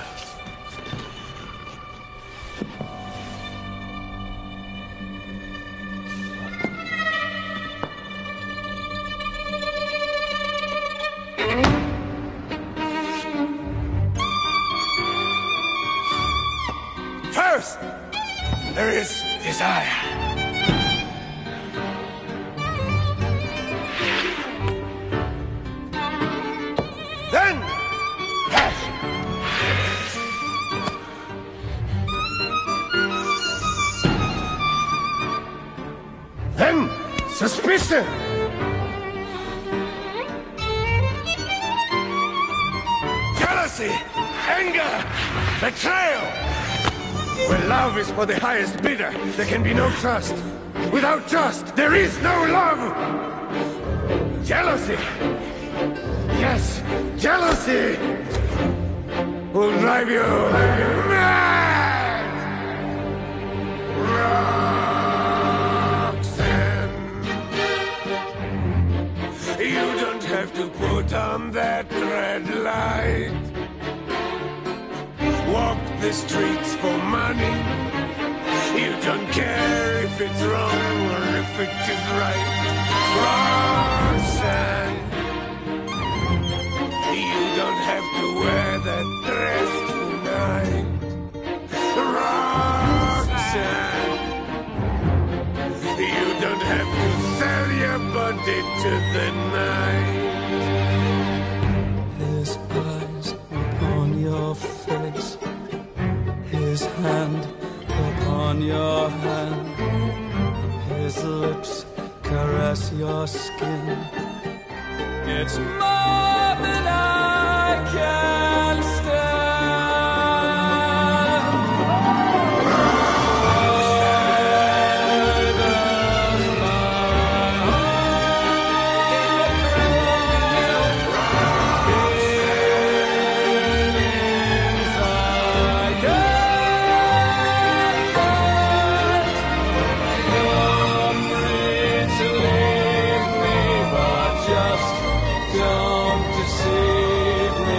First, there is desire. Suspicion! Jealousy! Anger! Betrayal! Where love is for the highest bidder, there can be no trust. Without trust, there is no love! Jealousy! Yes, jealousy! Will drive you mad! Run. Have to put on that red light. Walk the streets for money. You don't care if it's wrong or if it is right. Roxanne, you don't have to wear that dress tonight. Roxanne, you don't have to sell your body to the night. Face, his hand upon your hand, his lips caress your skin. It's more than I can stand. Don't deceive me.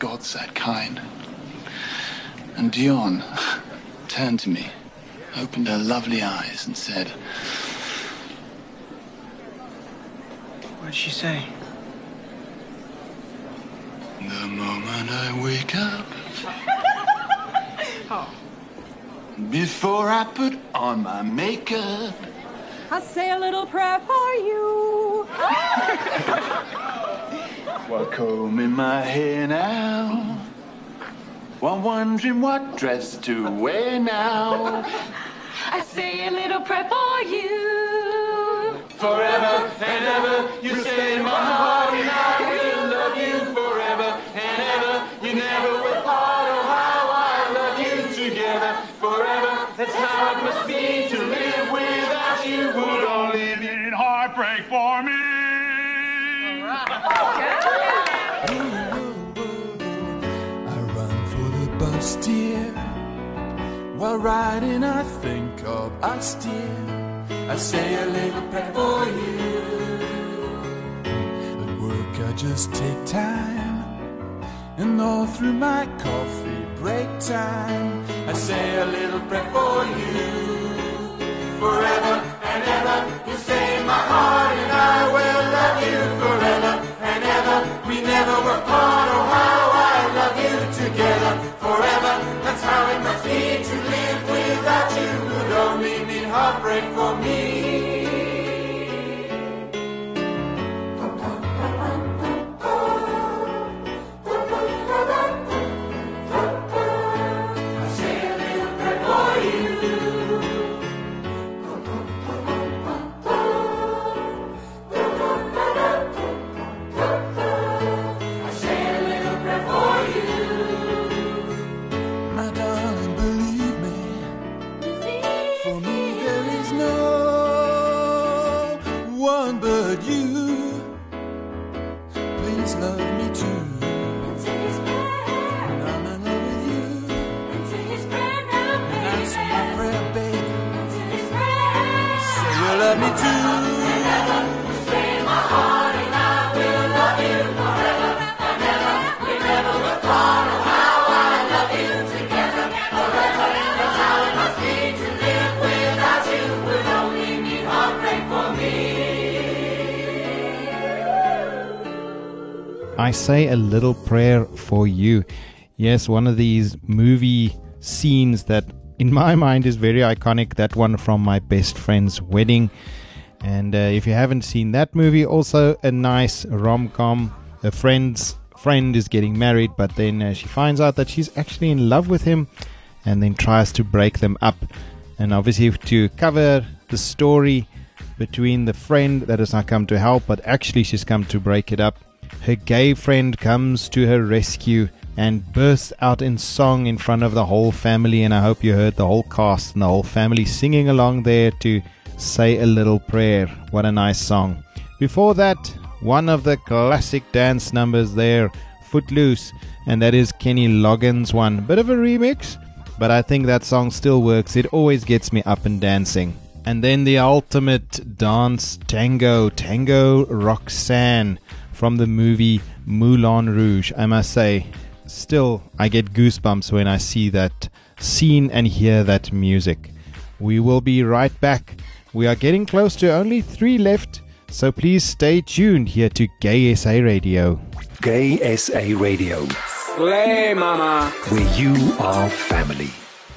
God's that kind. And Dion turned to me, opened her lovely eyes and said... What did she say? The moment I wake up... Oh. Before I put on my makeup... I say a little prayer for you. While combing my hair now, while wondering what dress to wear now, I say a little prayer for you. Forever and ever, you we'll stay in my heart, and I will love you forever and ever. You never will part. Oh, how I love you together forever. That's how it must be to live without you. Would only mean heartbreak for me. All right. Okay. I run for the bus, dear. While riding, I think of us, dear. I say a little prayer for you. At work, I just take time, and all through my coffee break time, I say a little prayer for you. Forever and ever, you stay in my heart, and I will love you forever and ever. We never were part, oh how I love you together forever. That's how it must be to live without you. Would only mean heartbreak for me. I say a little prayer for you. Yes, one of these movie scenes that in my mind is very iconic, that one from My Best Friend's Wedding. And uh, if you haven't seen that movie, also a nice rom-com. A friend's friend is getting married, but then uh, she finds out that she's actually in love with him and then tries to break them up. And obviously to cover the story between the friend that has not come to help, but actually she's come to break it up, her gay friend comes to her rescue and bursts out in song in front of the whole family. And I hope you heard the whole cast and the whole family singing along there to Say a Little Prayer. What a nice song. Before that, one of the classic dance numbers there, Footloose, and that is Kenny Loggins' one. Bit of a remix, but I think that song still works. It always gets me up and dancing. And then the ultimate dance tango, Tango Roxanne, from the movie Moulin Rouge. I must say, still I get goosebumps when I see that scene and hear that music. We will be right back. We are getting close to only three left, so please stay tuned here to GaySA Radio. GaySA Radio. Slay, mama. Where you are family.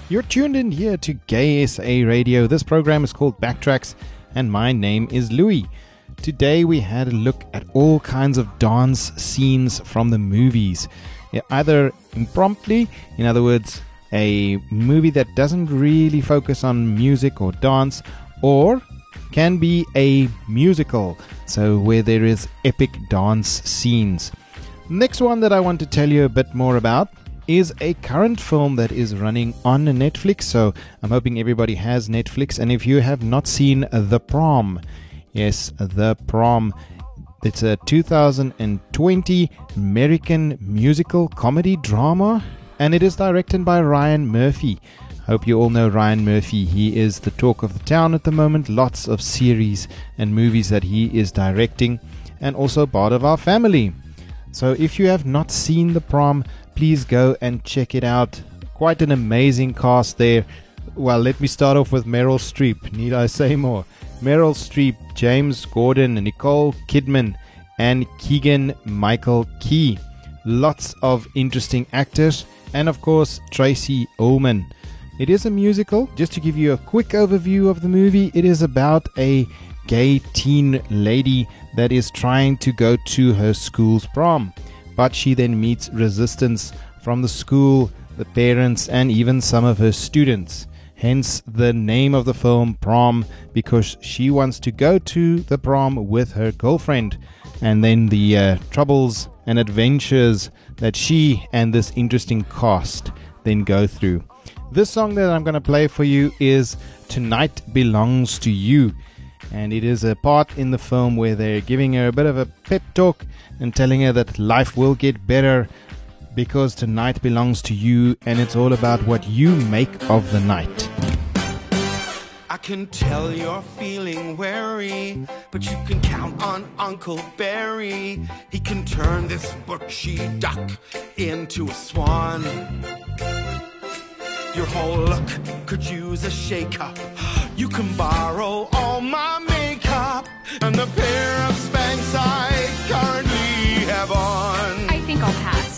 You're tuned in here to GaySA Radio. This program is called Backtracks, and my name is Louis. Today we had a look at all kinds of dance scenes from the movies, either impromptu, in other words, a movie that doesn't really focus on music or dance, or can be a musical, so where there is epic dance scenes. Next one that I want to tell you a bit more about is a current film that is running on Netflix, so I'm hoping everybody has Netflix, and if you have not seen The Prom... Yes, The Prom. It's a two thousand twenty American musical comedy drama, and it is directed by Ryan Murphy. Hope you all know Ryan Murphy. He is the talk of the town at the moment. Lots of series and movies that he is directing, and also part of our family. So if you have not seen The Prom, please go and check it out. Quite an amazing cast there. Well, let me start off with Meryl Streep. Need I say more? Meryl Streep, James Corden, Nicole Kidman, and Keegan-Michael Key. Lots of interesting actors. And of course, Tracey Ullman. It is a musical. Just to give you a quick overview of the movie, it is about a gay teen lady that is trying to go to her school's prom. But she then meets resistance from the school, the parents, and even some of her students. Hence the name of the film, Prom, because she wants to go to the prom with her girlfriend. And then the uh, troubles and adventures that she and this interesting cast then go through. This song that I'm going to play for you is Tonight Belongs to You. And it is a part in the film where they're giving her a bit of a pep talk and telling her that life will get better because tonight belongs to you, and it's all about what you make of the night. I can tell you're feeling weary, but you can count on Uncle Barry. He can turn this bushy duck into a swan. Your whole look could use a shake-up. You can borrow all my makeup and the pair of Spanx I currently have on. I think I'll pass.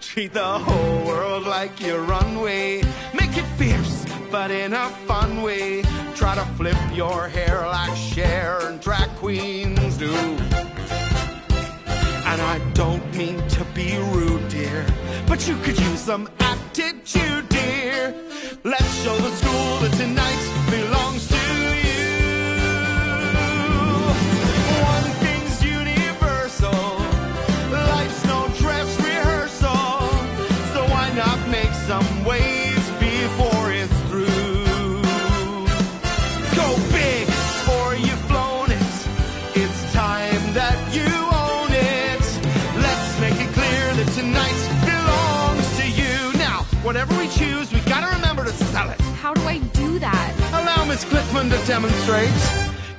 Treat the whole world like your runway. Make it fierce, but in a fun way. Try to flip your hair like Cher and drag queens do. And I don't mean to be rude, dear, but you could use some attitude, dear. Let's show the school that tonight belongs to you. One thing's universal, life's no dress rehearsal, so why not make some waves before it's through? Go big, or you've blown it, it's time that you own it. Let's make it clear that tonight belongs to you. Now, whatever we choose, we gotta remember to sell it. How do I do that? Allow Miss Cliffman to demonstrate.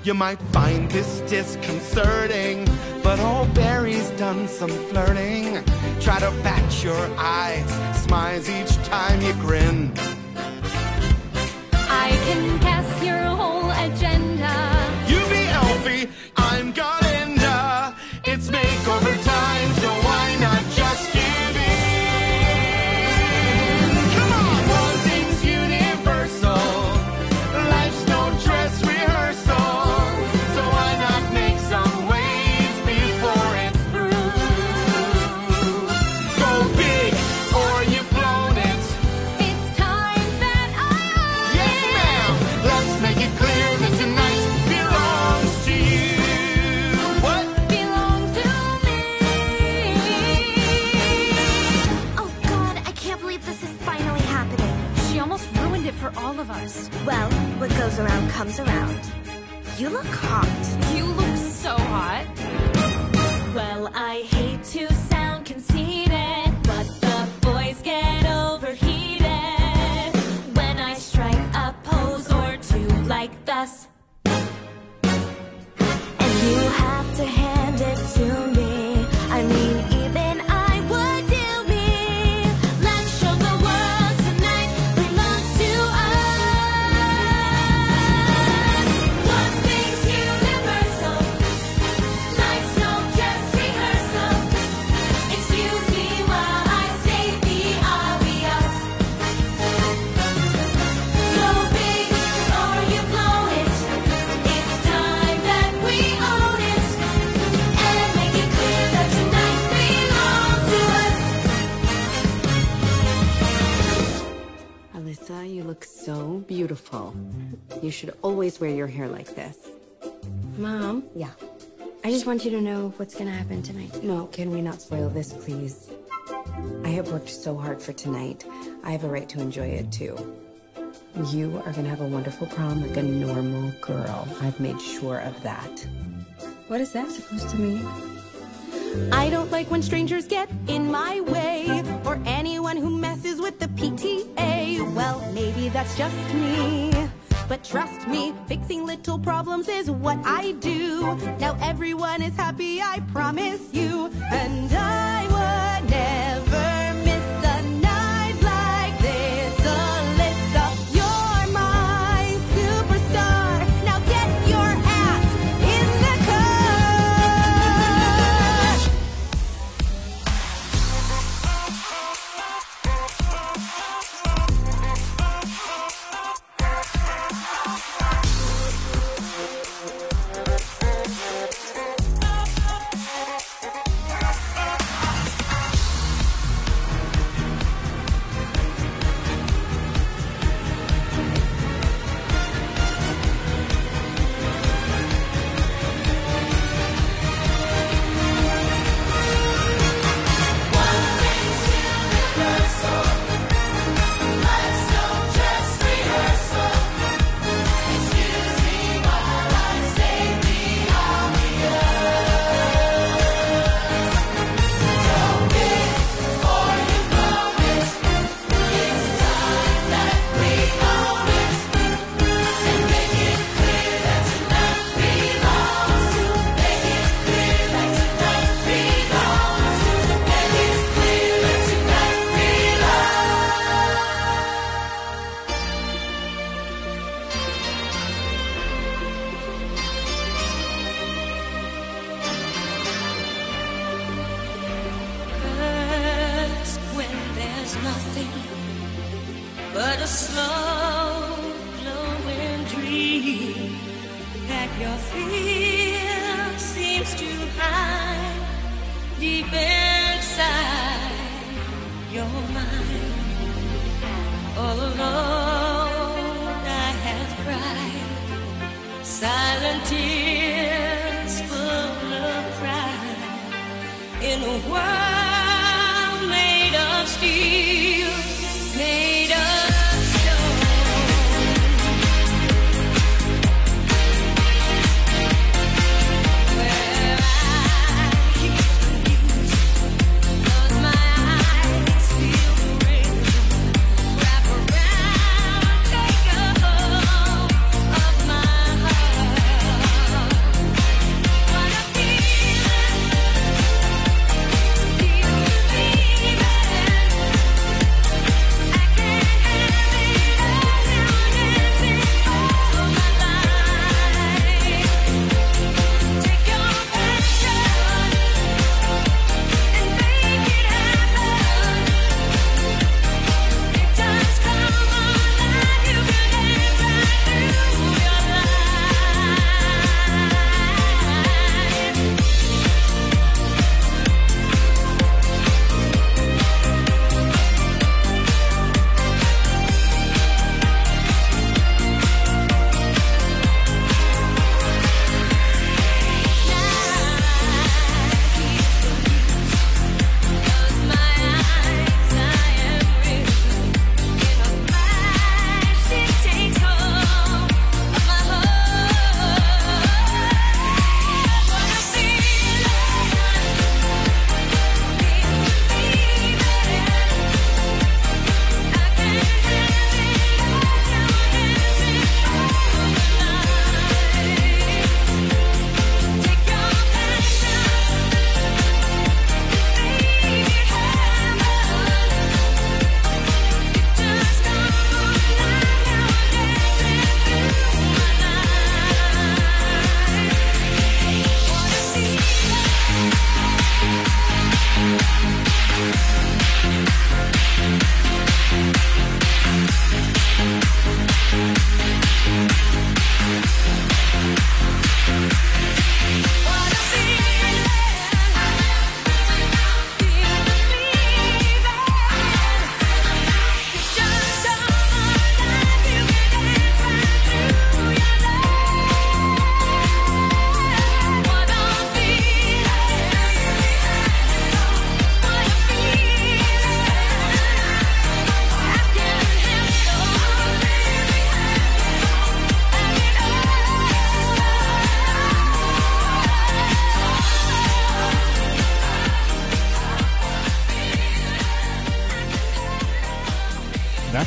You might find this disconcerting, but old Barry's done some flirting. Try to bat your eyes, smiles each time you grin. I can guess your whole agenda. You be Elfie, I'm Galinda. It's makeover time, so why not just give in? Come on! One thing's universal, life's no dress rehearsal, so why not make some waves before it's through? Go big, or you've blown it. It's time that I own it. Yes, ma'am. Let's make it clear that tonight belongs to you. What? Belongs to me. Oh God, I can't believe this is finally happening. She almost ruined it for all of us. Well, what goes around comes around. You look hot. You look so hot. Well, I hate to sound conceited, but the boys get overheated when I strike a pose or two like this. And you have to hand it to me. I mean, even I would do me. Let's show the world tonight belongs to us. One thing's universal, life's no dress rehearsal. Excuse me while I say the obvious. Go big or you blow it. It's time that we own it and make it clear that tonight belongs to us. Alyssa, you look so beautiful. You should always wear your hair like this. Mom? Yeah. I just want you to know what's gonna happen tonight. No, can we not spoil this, please? I have worked so hard for tonight. I have a right to enjoy it, too. You are gonna have a wonderful prom like a normal girl. I've made sure of that. What is that supposed to mean? I don't like when strangers get in my way, or anyone who messes with the P T A. Well, maybe that's just me. But trust me, fixing little problems is what I do. Now everyone is happy, I promise you. And I would never miss a night like this. So lift up, you're my superstar. Now get your ass in the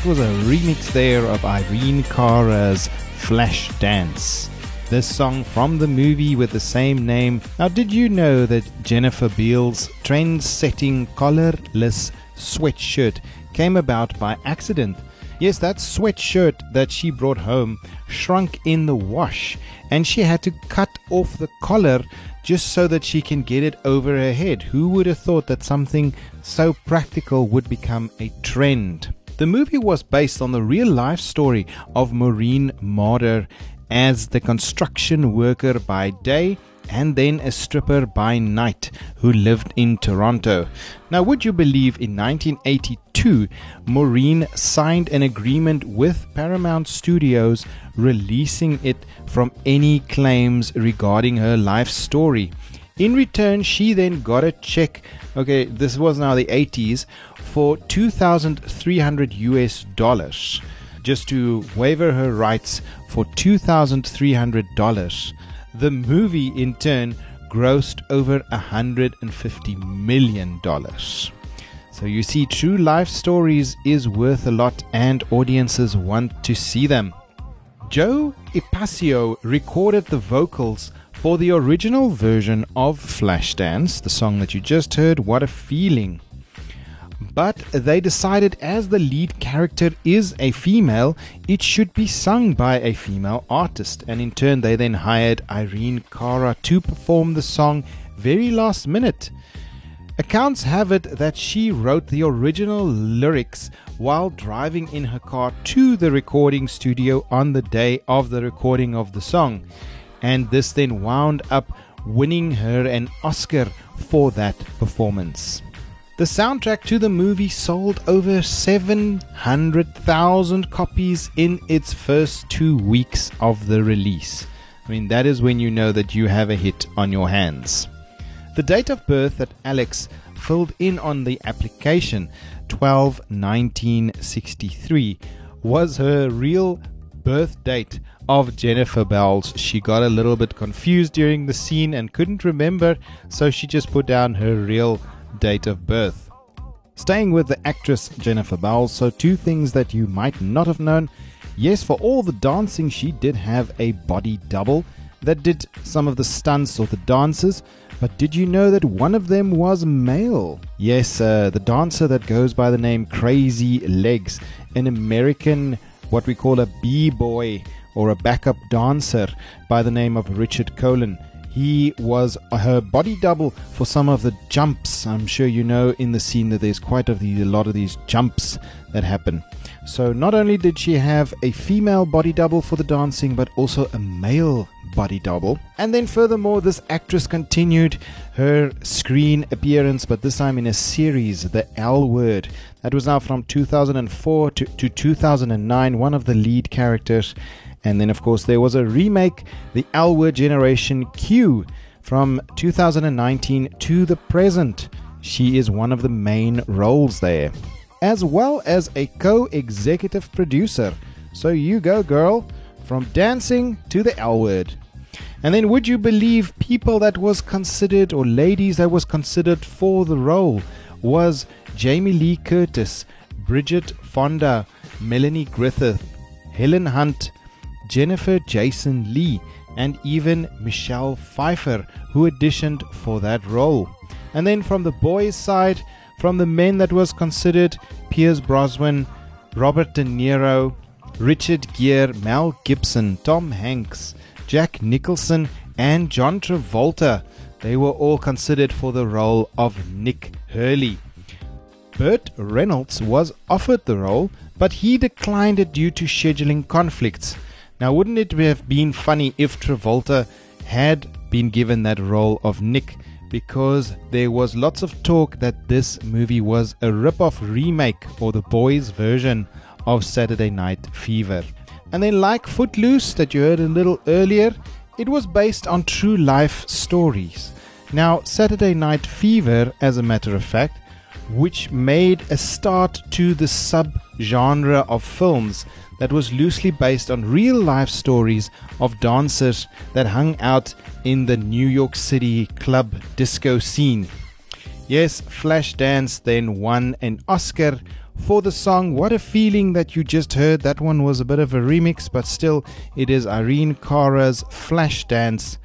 Was a remix there of Irene Cara's Flashdance. This song from the movie with the same name. Now, did you know that Jennifer Beals' trend-setting collarless sweatshirt came about by accident? Yes, that sweatshirt that she brought home shrunk in the wash, and she had to cut off the collar just so that she can get it over her head. Who would have thought that something so practical would become a trend? The movie was based on the real-life story of Maureen Marder as the construction worker by day and then a stripper by night who lived in Toronto. Now, would you believe in nineteen eighty-two, Maureen signed an agreement with Paramount Studios, releasing it from any claims regarding her life story. In return, she then got a check, okay, this was now the eighties, for two thousand three hundred US dollars. Just to waiver her rights for two thousand three hundred dollars. The movie, in turn, grossed over one hundred fifty million dollars. So you see, true life stories is worth a lot and audiences want to see them. Joe Ipacio recorded the vocals for the original version of Flashdance, the song that you just heard, What a Feeling. But they decided, as the lead character is a female, it should be sung by a female artist. And in turn, they then hired Irene Cara to perform the song very last minute. Accounts have it that she wrote the original lyrics while driving in her car to the recording studio on the day of the recording of the song. And this then wound up winning her an Oscar for that performance. The soundtrack to the movie sold over seven hundred thousand copies in its first two weeks of the release. I mean, that is when you know that you have a hit on your hands. The date of birth that Alex filled in on the application, twelve nineteen sixty-three, was her real birth date of Jennifer Beals. She got a little bit confused during the scene and couldn't remember, so she just put down her real date of birth. Staying with the actress Jennifer Beals, so two things that you might not have known. Yes, for all the dancing, she did have a body double that did some of the stunts or the dances, but did you know that one of them was male? Yes, uh, the dancer that goes by the name Crazy Legs, an American, what we call a b-boy or a backup dancer by the name of Richard Colin. He was her body double for some of the jumps. I'm sure you know in the scene that there's quite a lot of these jumps that happen. So not only did she have a female body double for the dancing, but also a male body double. And then furthermore, this actress continued her screen appearance, but this time in a series, The L Word. That was now from two thousand four to, to two thousand nine, one of the lead characters. And then, of course, there was a remake, The L Word Generation Q, from two thousand nineteen to the present. She is one of the main roles there, as well as a co-executive producer. So you go, girl, from dancing to The L Word. And then, would you believe, people that was considered, or ladies that was considered for the role, was Jamie Lee Curtis, Bridget Fonda, Melanie Griffith, Helen Hunt, Jennifer Jason Leigh, and even Michelle Pfeiffer, who auditioned for that role. And then from the boys' side, from the men that was considered, Pierce Brosnan, Robert De Niro, Richard Gere, Mel Gibson, Tom Hanks, Jack Nicholson, and John Travolta. They were all considered for the role of Nick Hurley. Burt Reynolds was offered the role, but he declined it due to scheduling conflicts. Now, wouldn't it have been funny if Travolta had been given that role of Nick? Because there was lots of talk that this movie was a rip-off remake or the boys' version of Saturday Night Fever. And then, like Footloose that you heard a little earlier, it was based on true life stories. Now, Saturday Night Fever, as a matter of fact, which made a start to the sub-genre of films that was loosely based on real-life stories of dancers that hung out in the New York City club disco scene. Yes, Flashdance then won an Oscar for the song What a Feeling that you just heard. That one was a bit of a remix, but still it is Irene Cara's Flashdance,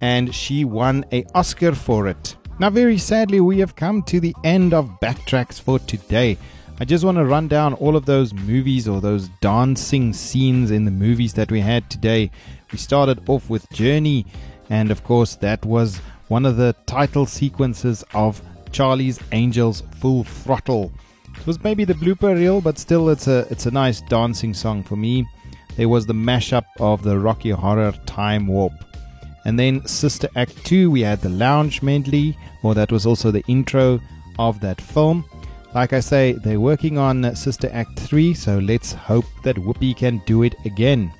and she won an Oscar for it. Now, very sadly, we have come to the end of Backtracks for today. I just want to run down all of those movies or those dancing scenes in the movies that we had today. We started off with Journey, and of course that was one of the title sequences of Charlie's Angels Full Throttle. It was maybe the blooper reel, but still it's a it's a nice dancing song for me. There was the mashup of the Rocky Horror Time Warp. And then Sister Act two, we had the lounge medley, or that was also the intro of that film. Like I say, they're working on Sister Act three, so let's hope that Whoopi can do it again.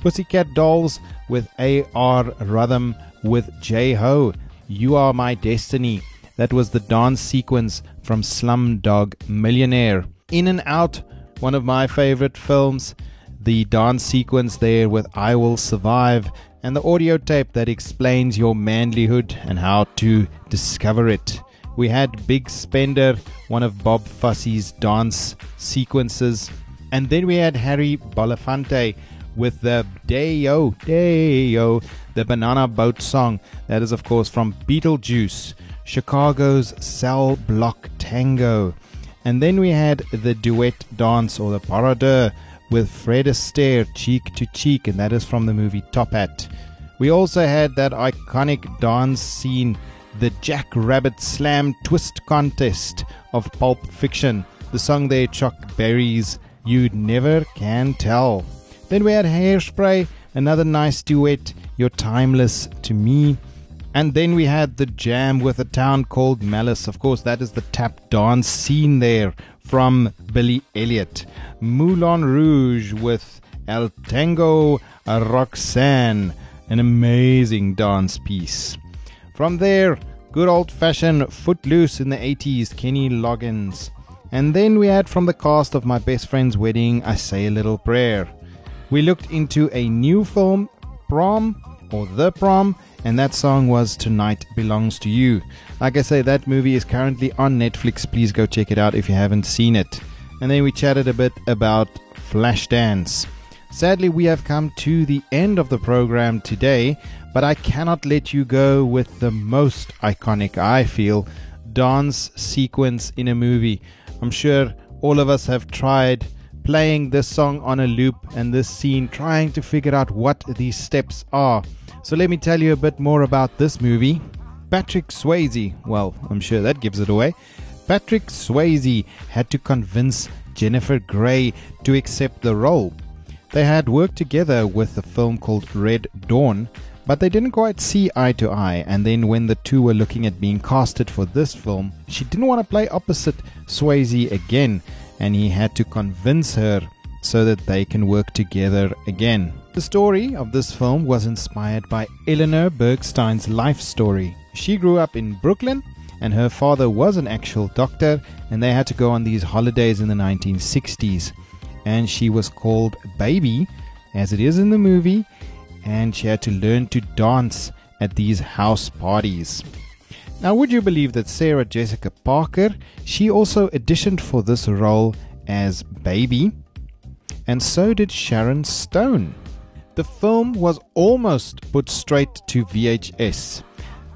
Pussycat Dolls with A R. Rahman with J-Ho, You Are My Destiny. That was the dance sequence from Slumdog Millionaire. In and Out, one of my favorite films. The dance sequence there with I Will Survive, and the audio tape that explains your manlyhood and how to discover it. We had Big Spender, one of Bob Fosse's dance sequences. And then we had Harry Belafonte with the Day-Yo, Day-Yo, the Banana Boat song. That is, of course, from Beetlejuice, Chicago's Cell Block Tango. And then we had the duet dance, or the pas de deux, with Fred Astaire, Cheek to Cheek, and that is from the movie Top Hat. We also had that iconic dance scene, the Jackrabbit Slam Twist Contest of Pulp Fiction. The song there, Chuck Berry's You Never Can Tell. Then we had Hairspray, another nice duet, You're Timeless to Me. And then we had The Jam with A Town Called Malice. Of course, that is the tap dance scene there from Billy Elliot. Moulin Rouge with El Tango a Roxanne, an amazing dance piece. From there, good old-fashioned Footloose in the eighties, Kenny Loggins. And then we had from the cast of My Best Friend's Wedding, I Say a Little Prayer. We looked into a new film, Prom, or The Prom, and that song was Tonight Belongs to You. Like I say, that movie is currently on Netflix. Please go check it out if you haven't seen it. And then we chatted a bit about Flashdance. Sadly, we have come to the end of the program today, but I cannot let you go with the most iconic, I feel, dance sequence in a movie. I'm sure all of us have tried playing this song on a loop and this scene, trying to figure out what these steps are. So let me tell you a bit more about this movie. Patrick Swayze, well, I'm sure that gives it away. Patrick Swayze had to convince Jennifer Grey to accept the role. They had worked together with a film called Red Dawn, but they didn't quite see eye to eye, and then when the two were looking at being casted for this film, she didn't want to play opposite Swayze again, and he had to convince her so that they can work together again. The story of this film was inspired by Eleanor Bergstein's life story. She grew up in Brooklyn, and her father was an actual doctor, and they had to go on these holidays in the nineteen sixties. And she was called Baby, as it is in the movie, and she had to learn to dance at these house parties. Now, would you believe that Sarah Jessica Parker, she also auditioned for this role as Baby, and so did Sharon Stone. The film was almost put straight to V H S.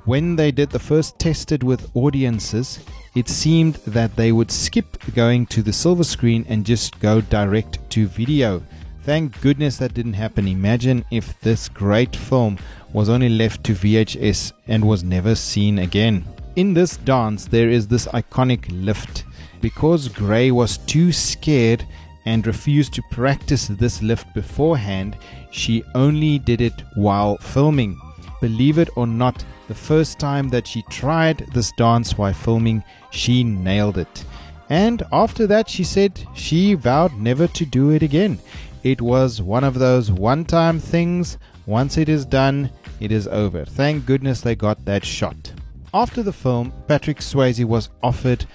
When they did the first tested with audiences, it seemed that they would skip going to the silver screen and just go direct to video. Thank goodness that didn't happen. Imagine if this great film was only left to V H S and was never seen again. In this dance, there is this iconic lift. Because Grey was too scared and refused to practice this lift beforehand, she only did it while filming. Believe it or not, the first time that she tried this dance while filming, she nailed it. And after that, she said she vowed never to do it again. It was one of those one-time things. Once it is done, it is over. Thank goodness they got that shot. After the film, Patrick Swayze was offered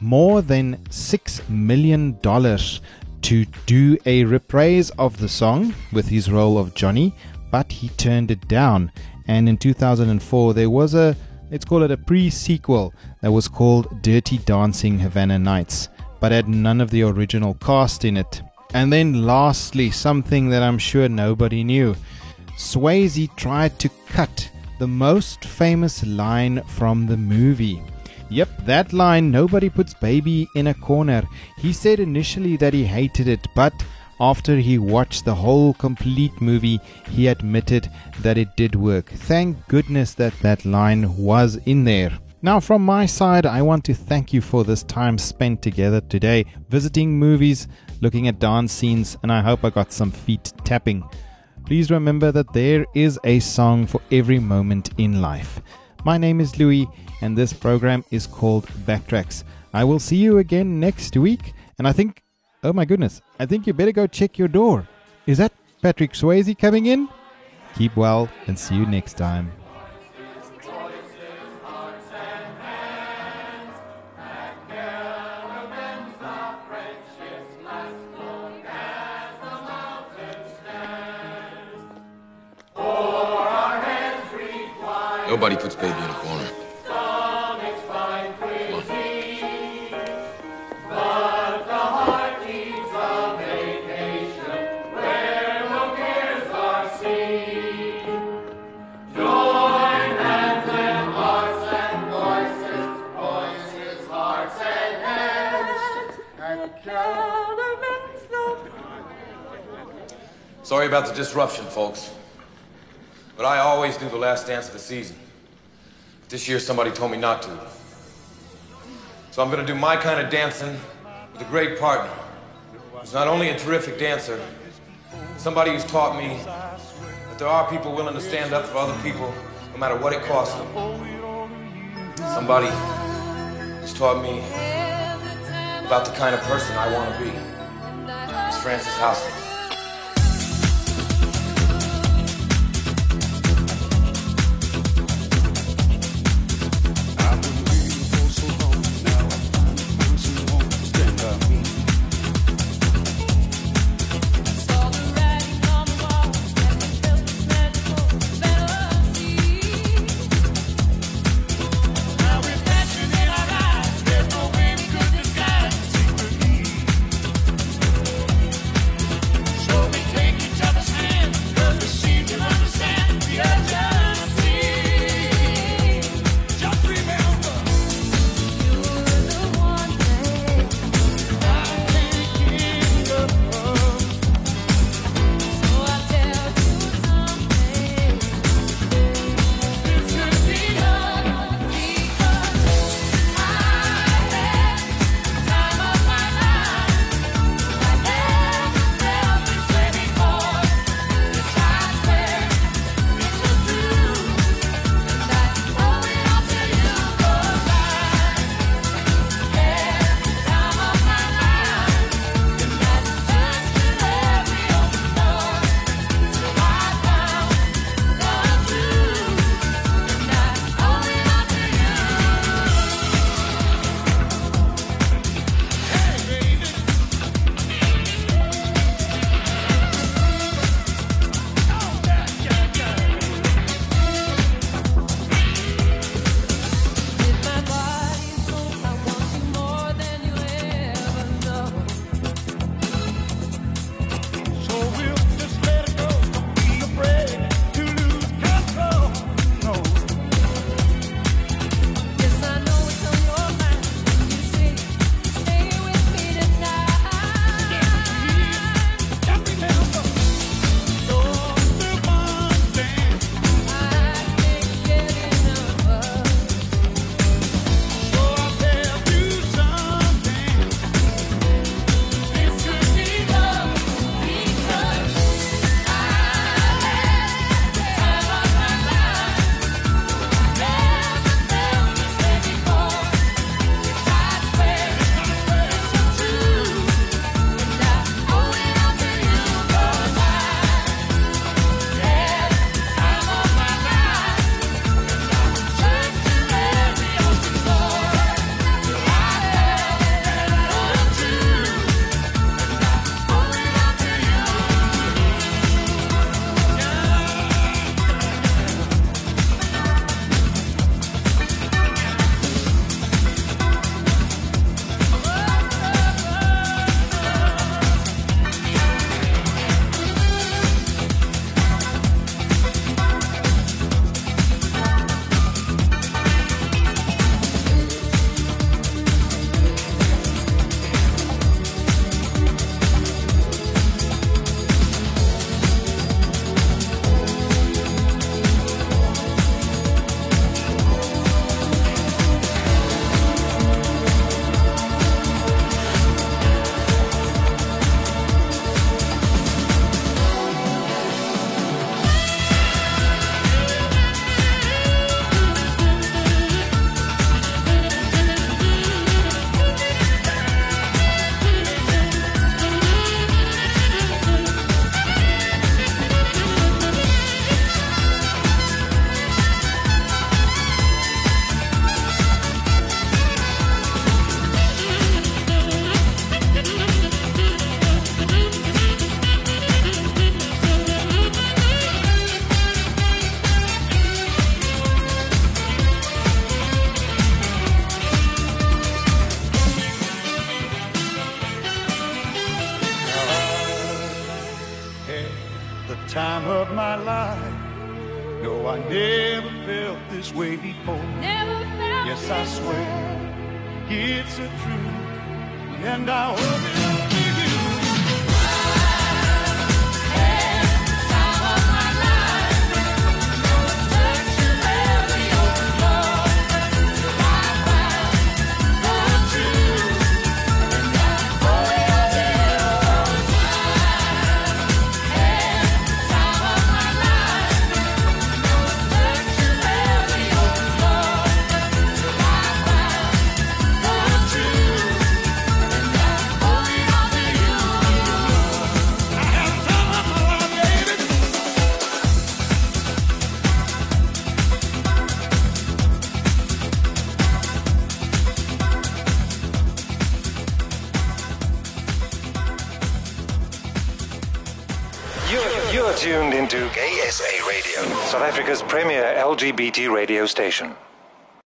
more than six million dollars to do a reprise of the song with his role of Johnny, but he turned it down. And in two thousand four, there was a, let's call it a pre-sequel that was called Dirty Dancing Havana Nights. but had none of the original cast in it. And then lastly, something that I'm sure nobody knew. Swayze tried to cut the most famous line from the movie. Yep, that line, "Nobody puts baby in a corner." He said initially that he hated it, but after he watched the whole complete movie, he admitted that it did work. Thank goodness that that line was in there. Now from my side, I want to thank you for this time spent together today, visiting movies, looking at dance scenes, and I hope I got some feet tapping. Please remember that there is a song for every moment in life. My name is Louis, and this program is called Backtracks. I will see you again next week, and I think... oh my goodness, I think you better go check your door. Is that Patrick Swayze coming in? Keep well and see you next time. Nobody puts baby in a corner. Sorry about the disruption, folks, but I always do the last dance of the season. This year somebody told me not to. So I'm gonna do my kind of dancing with a great partner who's not only a terrific dancer, somebody who's taught me that there are people willing to stand up for other people no matter what it costs them. Somebody who's taught me about the kind of person I want to be. It's Frances Houseman. time of my life. No, I never felt this way before. Never felt yes, I swear way. It's the truth, and I hope it'll be. Tuned into GaySA Radio, South Africa's premier L G B T radio station.